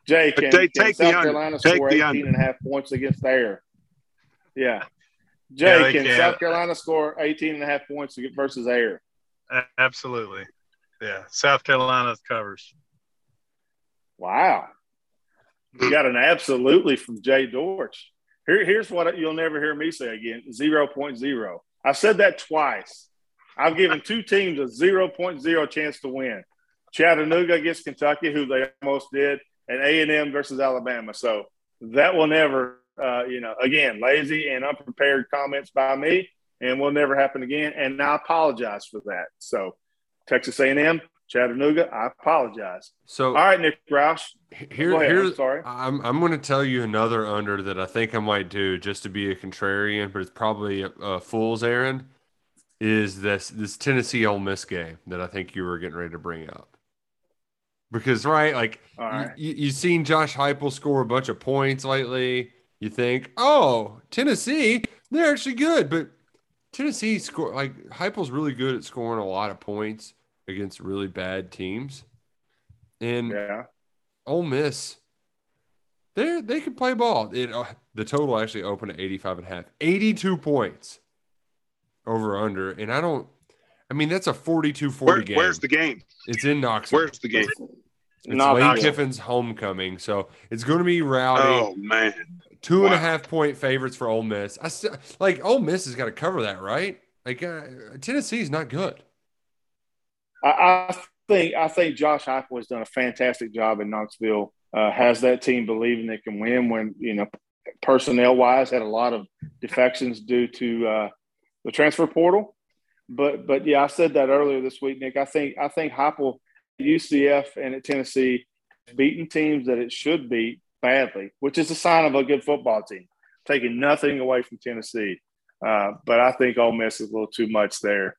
can South Carolina score 18.5 points against the air? Yeah. Jay, yeah, can South Carolina score 18.5 points versus air? Absolutely. Yeah, South Carolina covers. Wow. You got an absolutely from Jay Dortch. Here's what you'll never hear me say again, 0.0. I said that twice. I've given two teams a 0.0 chance to win. Chattanooga against Kentucky, who they almost did, and A&M versus Alabama. So that will never, again, lazy and unprepared comments by me, and will never happen again. And I apologize for that. So Texas A&M, Chattanooga, I apologize. So, all right, Nick Rouse. I'm going to tell you another under that I think I might do just to be a contrarian, but it's probably a fool's errand, is this Tennessee Ole Miss game that I think you were getting ready to bring up. Because, right, like, right. You've seen Josh Heupel score a bunch of points lately. You think, oh, Tennessee, they're actually good. But Tennessee score, like, Heupel's really good at scoring a lot of points against really bad teams. And yeah. Ole Miss, they can play ball. The total actually opened at 85.5. 82 points over under. And that's a 42-40 game. Where's the game? It's in Knoxville. Where's the game? It's Lane Kiffin's homecoming, so it's going to be rowdy. Oh, man. 2.5-point favorites for Ole Miss. Ole Miss has got to cover that, right? Like, Tennessee's not good. I think Josh Heupel has done a fantastic job in Knoxville. Has that team believing they can win when, personnel-wise, had a lot of defections due to the transfer portal. But yeah, I said that earlier this week, Nick. I think Heupel, UCF, and at Tennessee, beaten teams that it should beat badly, which is a sign of a good football team. Taking nothing away from Tennessee, but I think Ole Miss is a little too much there.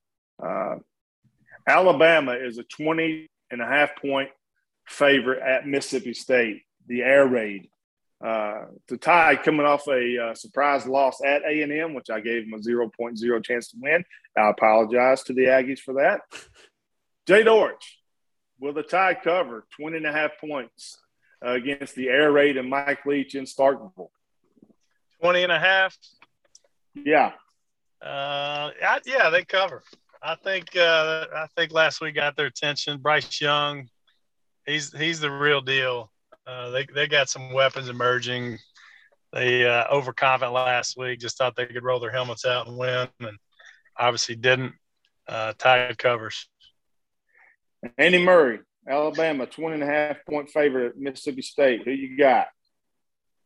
Alabama is a 20.5-point favorite at Mississippi State, the air raid. The Tide coming off a surprise loss at A&M, which I gave them a 0.0 chance to win. I apologize to the Aggies for that. Jay Dortch, will the Tide cover 20.5 points against the air raid and Mike Leach in Starkville? 20.5? Yeah. They cover. I think last week got their attention. Bryce Young, he's the real deal. They got some weapons emerging. They overconfident last week, just thought they could roll their helmets out and win, and obviously didn't. Tide covers. Andy Murray, Alabama, 20.5-point favorite at Mississippi State. Who you got?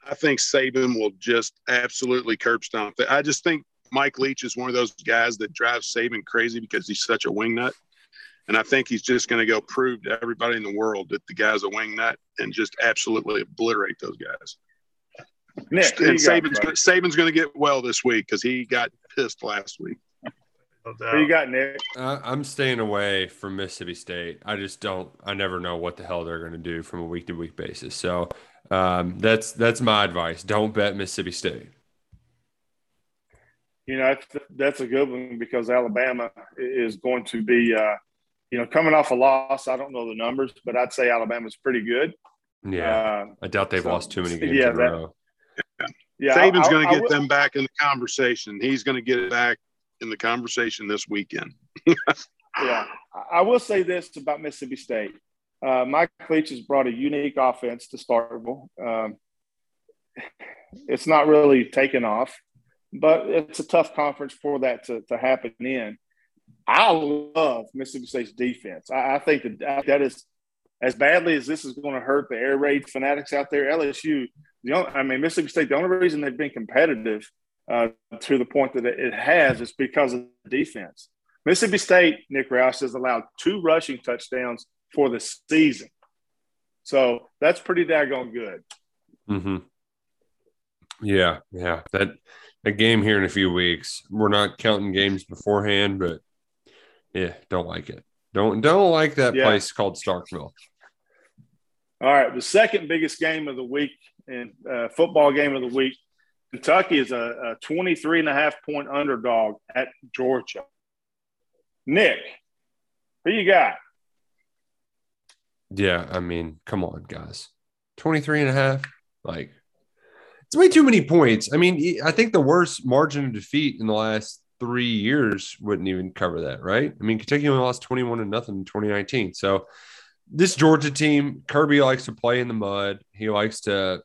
I think Saban will just absolutely curb stomp. I just think Mike Leach is one of those guys that drives Saban crazy because he's such a wingnut. And I think he's just going to go prove to everybody in the world that the guy's a wingnut and just absolutely obliterate those guys. Nick, and Saban's going to get well this week because he got pissed last week. Who you got, Nick? I'm staying away from Mississippi State. I never know what the hell they're going to do from a week-to-week basis. So that's my advice. Don't bet Mississippi State. That's a good one because Alabama is going to be coming off a loss. I don't know the numbers, but I'd say Alabama's pretty good. Yeah, I doubt they've lost too many games in a row. Yeah. Saban's going to get them back in the conversation. He's going to get it back in the conversation this weekend. Yeah, I will say this about Mississippi State. Mike Leach has brought a unique offense to Starkville. It's not really taken off, but it's a tough conference for that to happen in. I love Mississippi State's defense. I think that is as badly as this is going to hurt the air raid fanatics out there. LSU, Mississippi State, the only reason they've been competitive to the point that it has is because of the defense. Mississippi State, Nick Roush, has allowed 2 rushing touchdowns for the season. So that's pretty daggone good. Mm-hmm. Yeah, yeah. That game here in a few weeks. We're not counting games beforehand, but yeah, don't like it. Don't like that place called Starkville. All right, the second biggest game of the week and football game of the week. Kentucky is a 23.5-point underdog at Georgia. Nick, who you got? Yeah, I mean, come on, guys. 23.5? Like, it's way too many points. I mean, I think the worst margin of defeat in the last 3 years wouldn't even cover that, right? I mean, Kentucky only lost 21-0 in 2019. So this Georgia team, Kirby likes to play in the mud. He likes to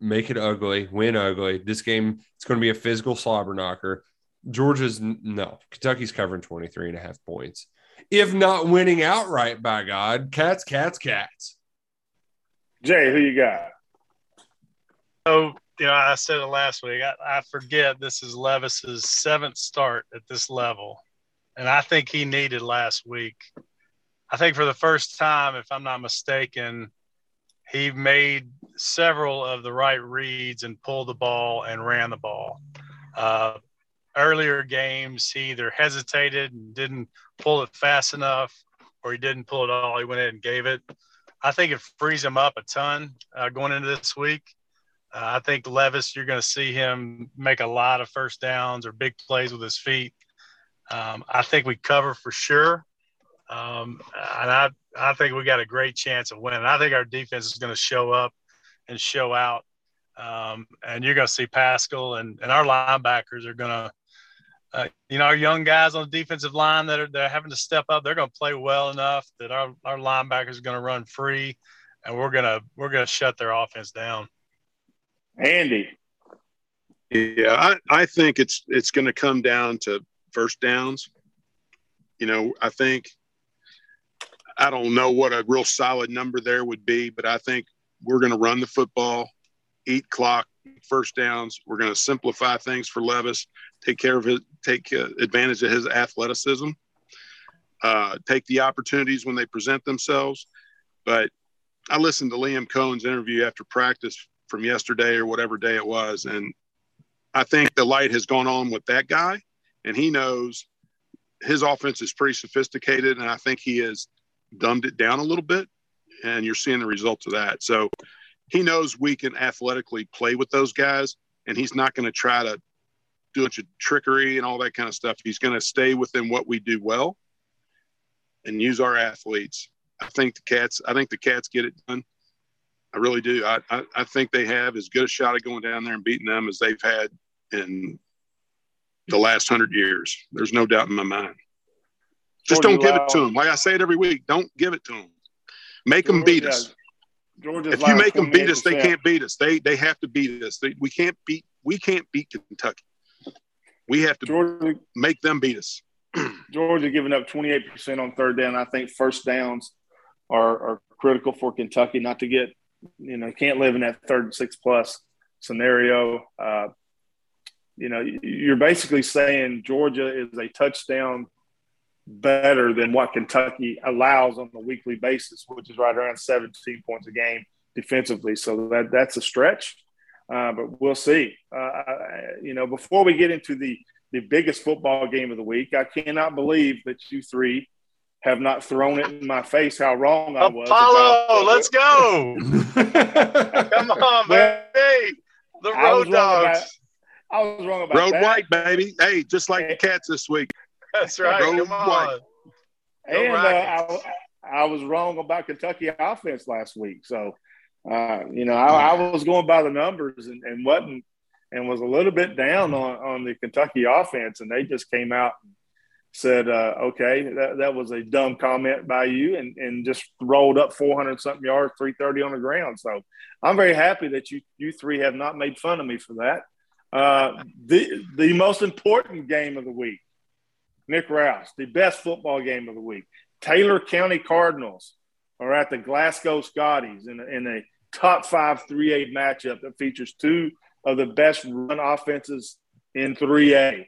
make it ugly, win ugly. This game, it's going to be a physical slobber knocker. Kentucky's covering 23.5 points. If not winning outright, by God, cats. Jay, who you got? So, you know, I said it last week. I forget this is Levis's seventh start at this level, and I think he needed last week. I think for the first time, if I'm not mistaken, he made several of the right reads and pulled the ball and ran the ball. Earlier games, he either hesitated and didn't pull it fast enough, or he didn't pull it at all. He went ahead and gave it. I think it frees him up a ton going into this week. I think Levis, you're going to see him make a lot of first downs or big plays with his feet. I think we cover for sure. And I think we got a great chance of winning. I think our defense is going to show up and show out. And you're going to see Paschal and our linebackers are going to, our young guys on the defensive line that are having to step up, they're going to play well enough that our linebackers are going to run free, and we're going to shut their offense down. Andy. Yeah, I think it's going to come down to first downs. You know, I think – I don't know what a real solid number there would be, but I think we're going to run the football, eat clock, first downs. We're going to simplify things for Levis, take advantage of his athleticism, take the opportunities when they present themselves. But I listened to Liam Coen's interview after practice from yesterday or whatever day it was, and I think the light has gone on with that guy, and he knows his offense is pretty sophisticated, and I think he has dumbed it down a little bit, and you're seeing the results of that. So he knows we can athletically play with those guys, and he's not going to try to do a bunch of trickery and all that kind of stuff. He's going to stay within what we do well and use our athletes. I think the Cats get it done. I really do. I think they have as good a shot at going down there and beating them as they've had in the last 100 years. There's no doubt in my mind. Just don't give it to them. Like I say it every week, don't give it to them. Make them beat us. Georgia's if you make them beat us, they can't beat us. They have to beat us. We can't beat Kentucky. We have to make them beat us. Georgia giving up 28% on third down. I think first downs are critical for Kentucky not to get, can't live in that third and 6+ scenario. You're basically saying Georgia is a touchdown better than what Kentucky allows on a weekly basis, which is right around 17 points a game defensively. So that's a stretch, but we'll see. Before we get into the biggest football game of the week, I cannot believe that you three have not thrown it in my face how wrong I was. Apollo, let's go. Come on, baby. The Road Dogs. I was wrong about that. Road White, baby. Hey, just like the Cats this week. That's right. Come on. And I was wrong about Kentucky offense last week. So, I was going by the numbers and was a little bit down on the Kentucky offense, and they just came out and said, okay, that was a dumb comment by you, and just rolled up 400-something yards, 330 on the ground. So I'm very happy that you three have not made fun of me for that. The most important game of the week. Dink Rouse, the best football game of the week. Taylor County Cardinals are at the Glasgow Scotties in a top 5 3A matchup that features two of the best run offenses in 3A.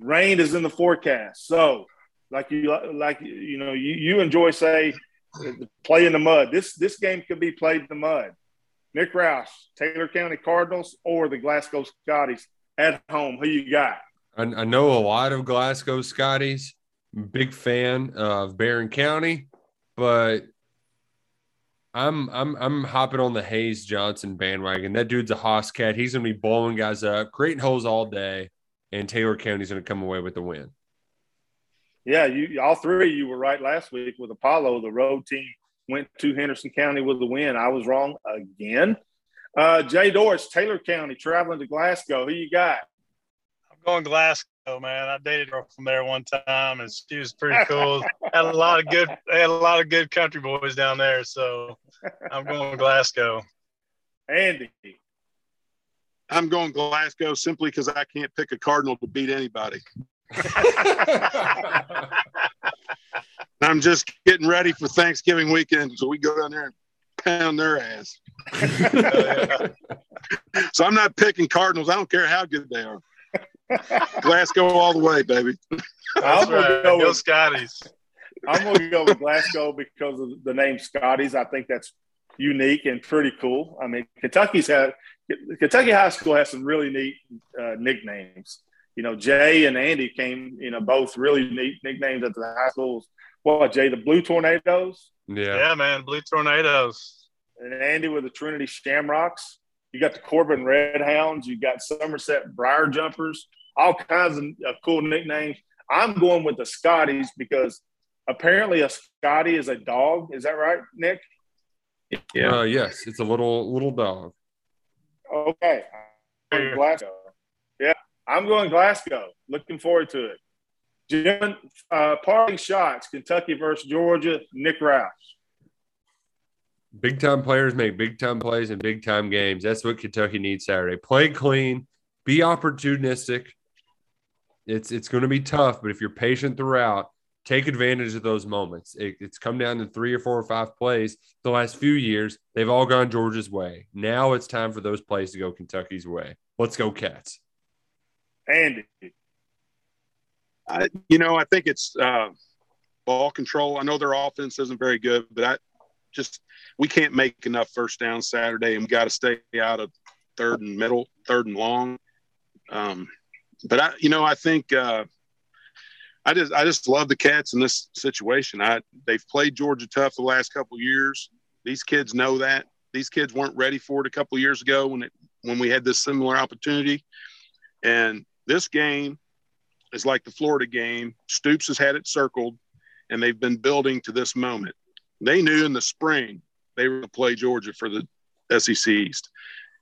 Rain is in the forecast. So, like you enjoy say, play in the mud. This game could be played in the mud. Nick Rouse, Taylor County Cardinals, or the Glasgow Scotties at home. Who you got? I know a lot of Glasgow Scotties. Big fan of Barron County, but I'm hopping on the Hayes Johnson bandwagon. That dude's a hoss cat. He's gonna be blowing guys up, creating holes all day, and Taylor County's gonna come away with the win. Yeah, you were right last week with Apollo. The road team went to Henderson County with the win. I was wrong again. Jay Dorris, Taylor County, traveling to Glasgow. Who you got? I'm going Glasgow, man. I dated her from there one time, and she was pretty cool. Had a lot of good country boys down there, so I'm going Glasgow. Andy. I'm going Glasgow simply because I can't pick a Cardinal to beat anybody. I'm just getting ready for Thanksgiving weekend, so we go down there and pound their ass. So I'm not picking Cardinals. I don't care how good they are. Glasgow all the way, baby. I'm gonna go with Scotties. I'm going to go with Glasgow because of the name Scotties. I think that's unique and pretty cool. I mean, Kentucky High School has some really neat nicknames. You know, Jay and Andy came, both really neat nicknames at the high schools. What, Jay, the Blue Tornadoes? Yeah, man, Blue Tornadoes. And Andy with the Trinity Shamrocks. You got the Corbin Red Hounds. You got Somerset Briar Jumpers. All kinds of cool nicknames. I'm going with the Scotties because apparently a Scotty is a dog. Is that right, Nick? Yeah. Yes, it's a little dog. Okay. Glasgow. Yeah. I'm going Glasgow. Looking forward to it. Jim, parting shots, Kentucky versus Georgia, Nick Rouse. Big-time players make big-time plays in big-time games. That's what Kentucky needs Saturday. Play clean, be opportunistic. It's going to be tough, but if you're patient throughout, take advantage of those moments. It's come down to 3 or 4 or 5 plays the last few years. They've all gone Georgia's way. Now it's time for those plays to go Kentucky's way. Let's go, Cats. Andy. I think it's ball control. I know their offense isn't very good, but we can't make enough first down Saturday, and we got to stay out of third and middle, third and long. I just love the Cats in this situation. They've played Georgia tough the last couple of years. These kids know that. These kids weren't ready for it a couple of years ago when we had this similar opportunity. And this game is like the Florida game. Stoops has had it circled, and they've been building to this moment. They knew in the spring they were going to play Georgia for the SEC East,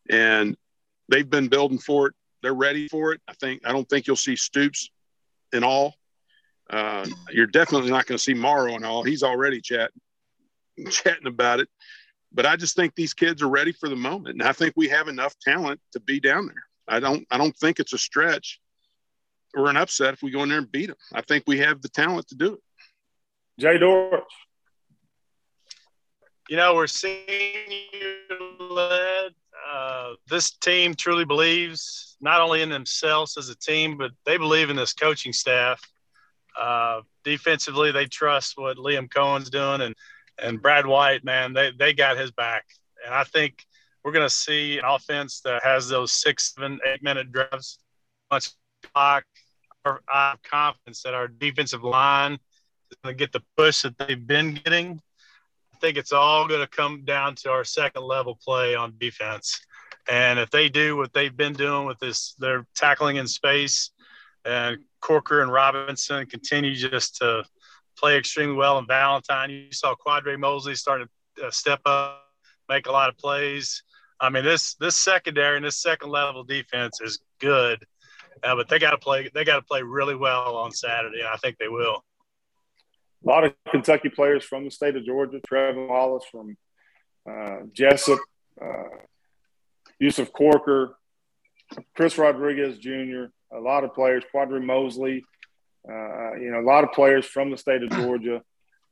and they've been building for it. They're ready for it. I don't think you'll see Stoops in all. You're definitely not going to see Morrow in all. He's already chatting about it. But I just think these kids are ready for the moment, and I think we have enough talent to be down there. I don't think it's a stretch or an upset if we go in there and beat them. I think we have the talent to do it. Jay Dorch. We're senior-led. This team truly believes not only in themselves as a team, but they believe in this coaching staff. Defensively, they trust what Liam Cohen's doing, and Brad White, man, they got his back. And I think we're going to see an offense that has those 6, 7, 8-minute drives, much clock. I have confidence that our defensive line is going to get the push that they've been getting. I think it's all going to come down to our second-level play on defense. And if they do what they've been doing with this, they're tackling in space, and Corker and Robinson continue just to play extremely well. And Valentine, you saw Quandre Mosley starting to step up, make a lot of plays. I mean, this secondary and this second-level defense is good, but they got to play. They got to play really well on Saturday, and I think they will. A lot of Kentucky players from the state of Georgia, Trevin Wallace from Jessup, Yusuf Corker, Chris Rodriguez Jr., a lot of players, Quandre Mosley, a lot of players from the state of Georgia.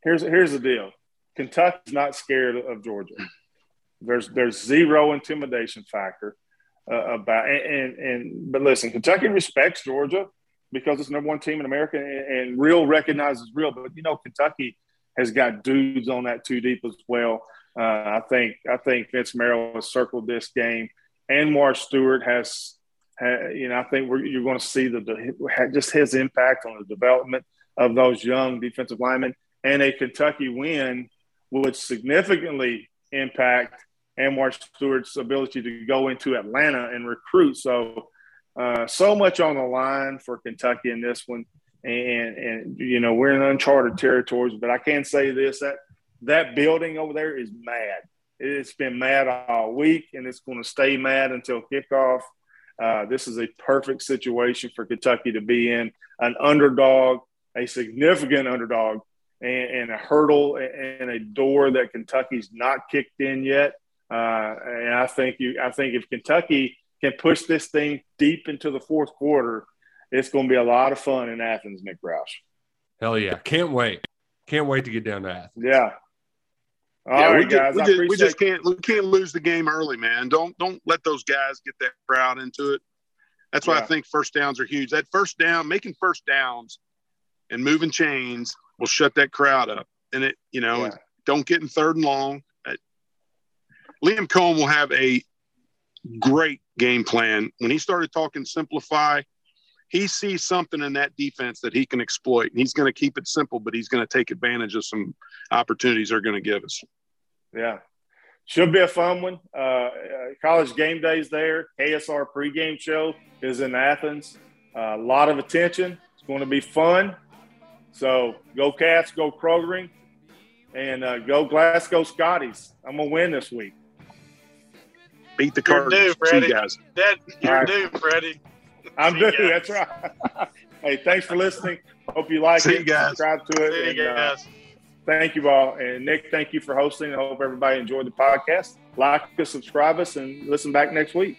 Here's the deal. Kentucky's not scared of Georgia. There's zero intimidation factor but listen, Kentucky respects Georgia because it's the number 1 team in America and real recognizes real. But Kentucky has got dudes on that two deep as well. I think Vince Merrill has circled this game. Anwar Stewart has, I think you're going to see just his impact on the development of those young defensive linemen. And a Kentucky win would significantly impact Anwar Stewart's ability to go into Atlanta and recruit. So much on the line for Kentucky in this one. And we're in uncharted territories, but I can say this, that building over there is mad. It's been mad all week, and it's going to stay mad until kickoff. This is a perfect situation for Kentucky to be in, an underdog, a significant underdog, and a hurdle and a door that Kentucky's not kicked in yet. And I think if Kentucky can push this thing deep into the fourth quarter, it's going to be a lot of fun in Athens, Nick Rouse. Hell yeah. Can't wait to get down to Athens. Yeah. All right, guys. We can't lose the game early, man. Don't let those guys get that crowd into it. That's why I think first downs are huge. That first down, making first downs and moving chains will shut that crowd up. And it, don't get in third and long. Liam Coen will have a great game plan. When he started talking simplify, he sees something in that defense that he can exploit, and he's going to keep it simple, but he's going to take advantage of some opportunities they're going to give us. Yeah. Should be a fun one. College game day's there. KSR pregame show is in Athens. A lot of attention. It's going to be fun. So go Cats, go Krogering, and go Glasgow Scotties. I'm going to win this week. Beat the Cardinals. See you guys. You're due, Freddie. I'm due. That's right. Hey, thanks for listening. Hope you like it. Subscribe to it. Thank you all. And Nick, thank you for hosting. I hope everybody enjoyed the podcast. Like us, subscribe us, and listen back next week.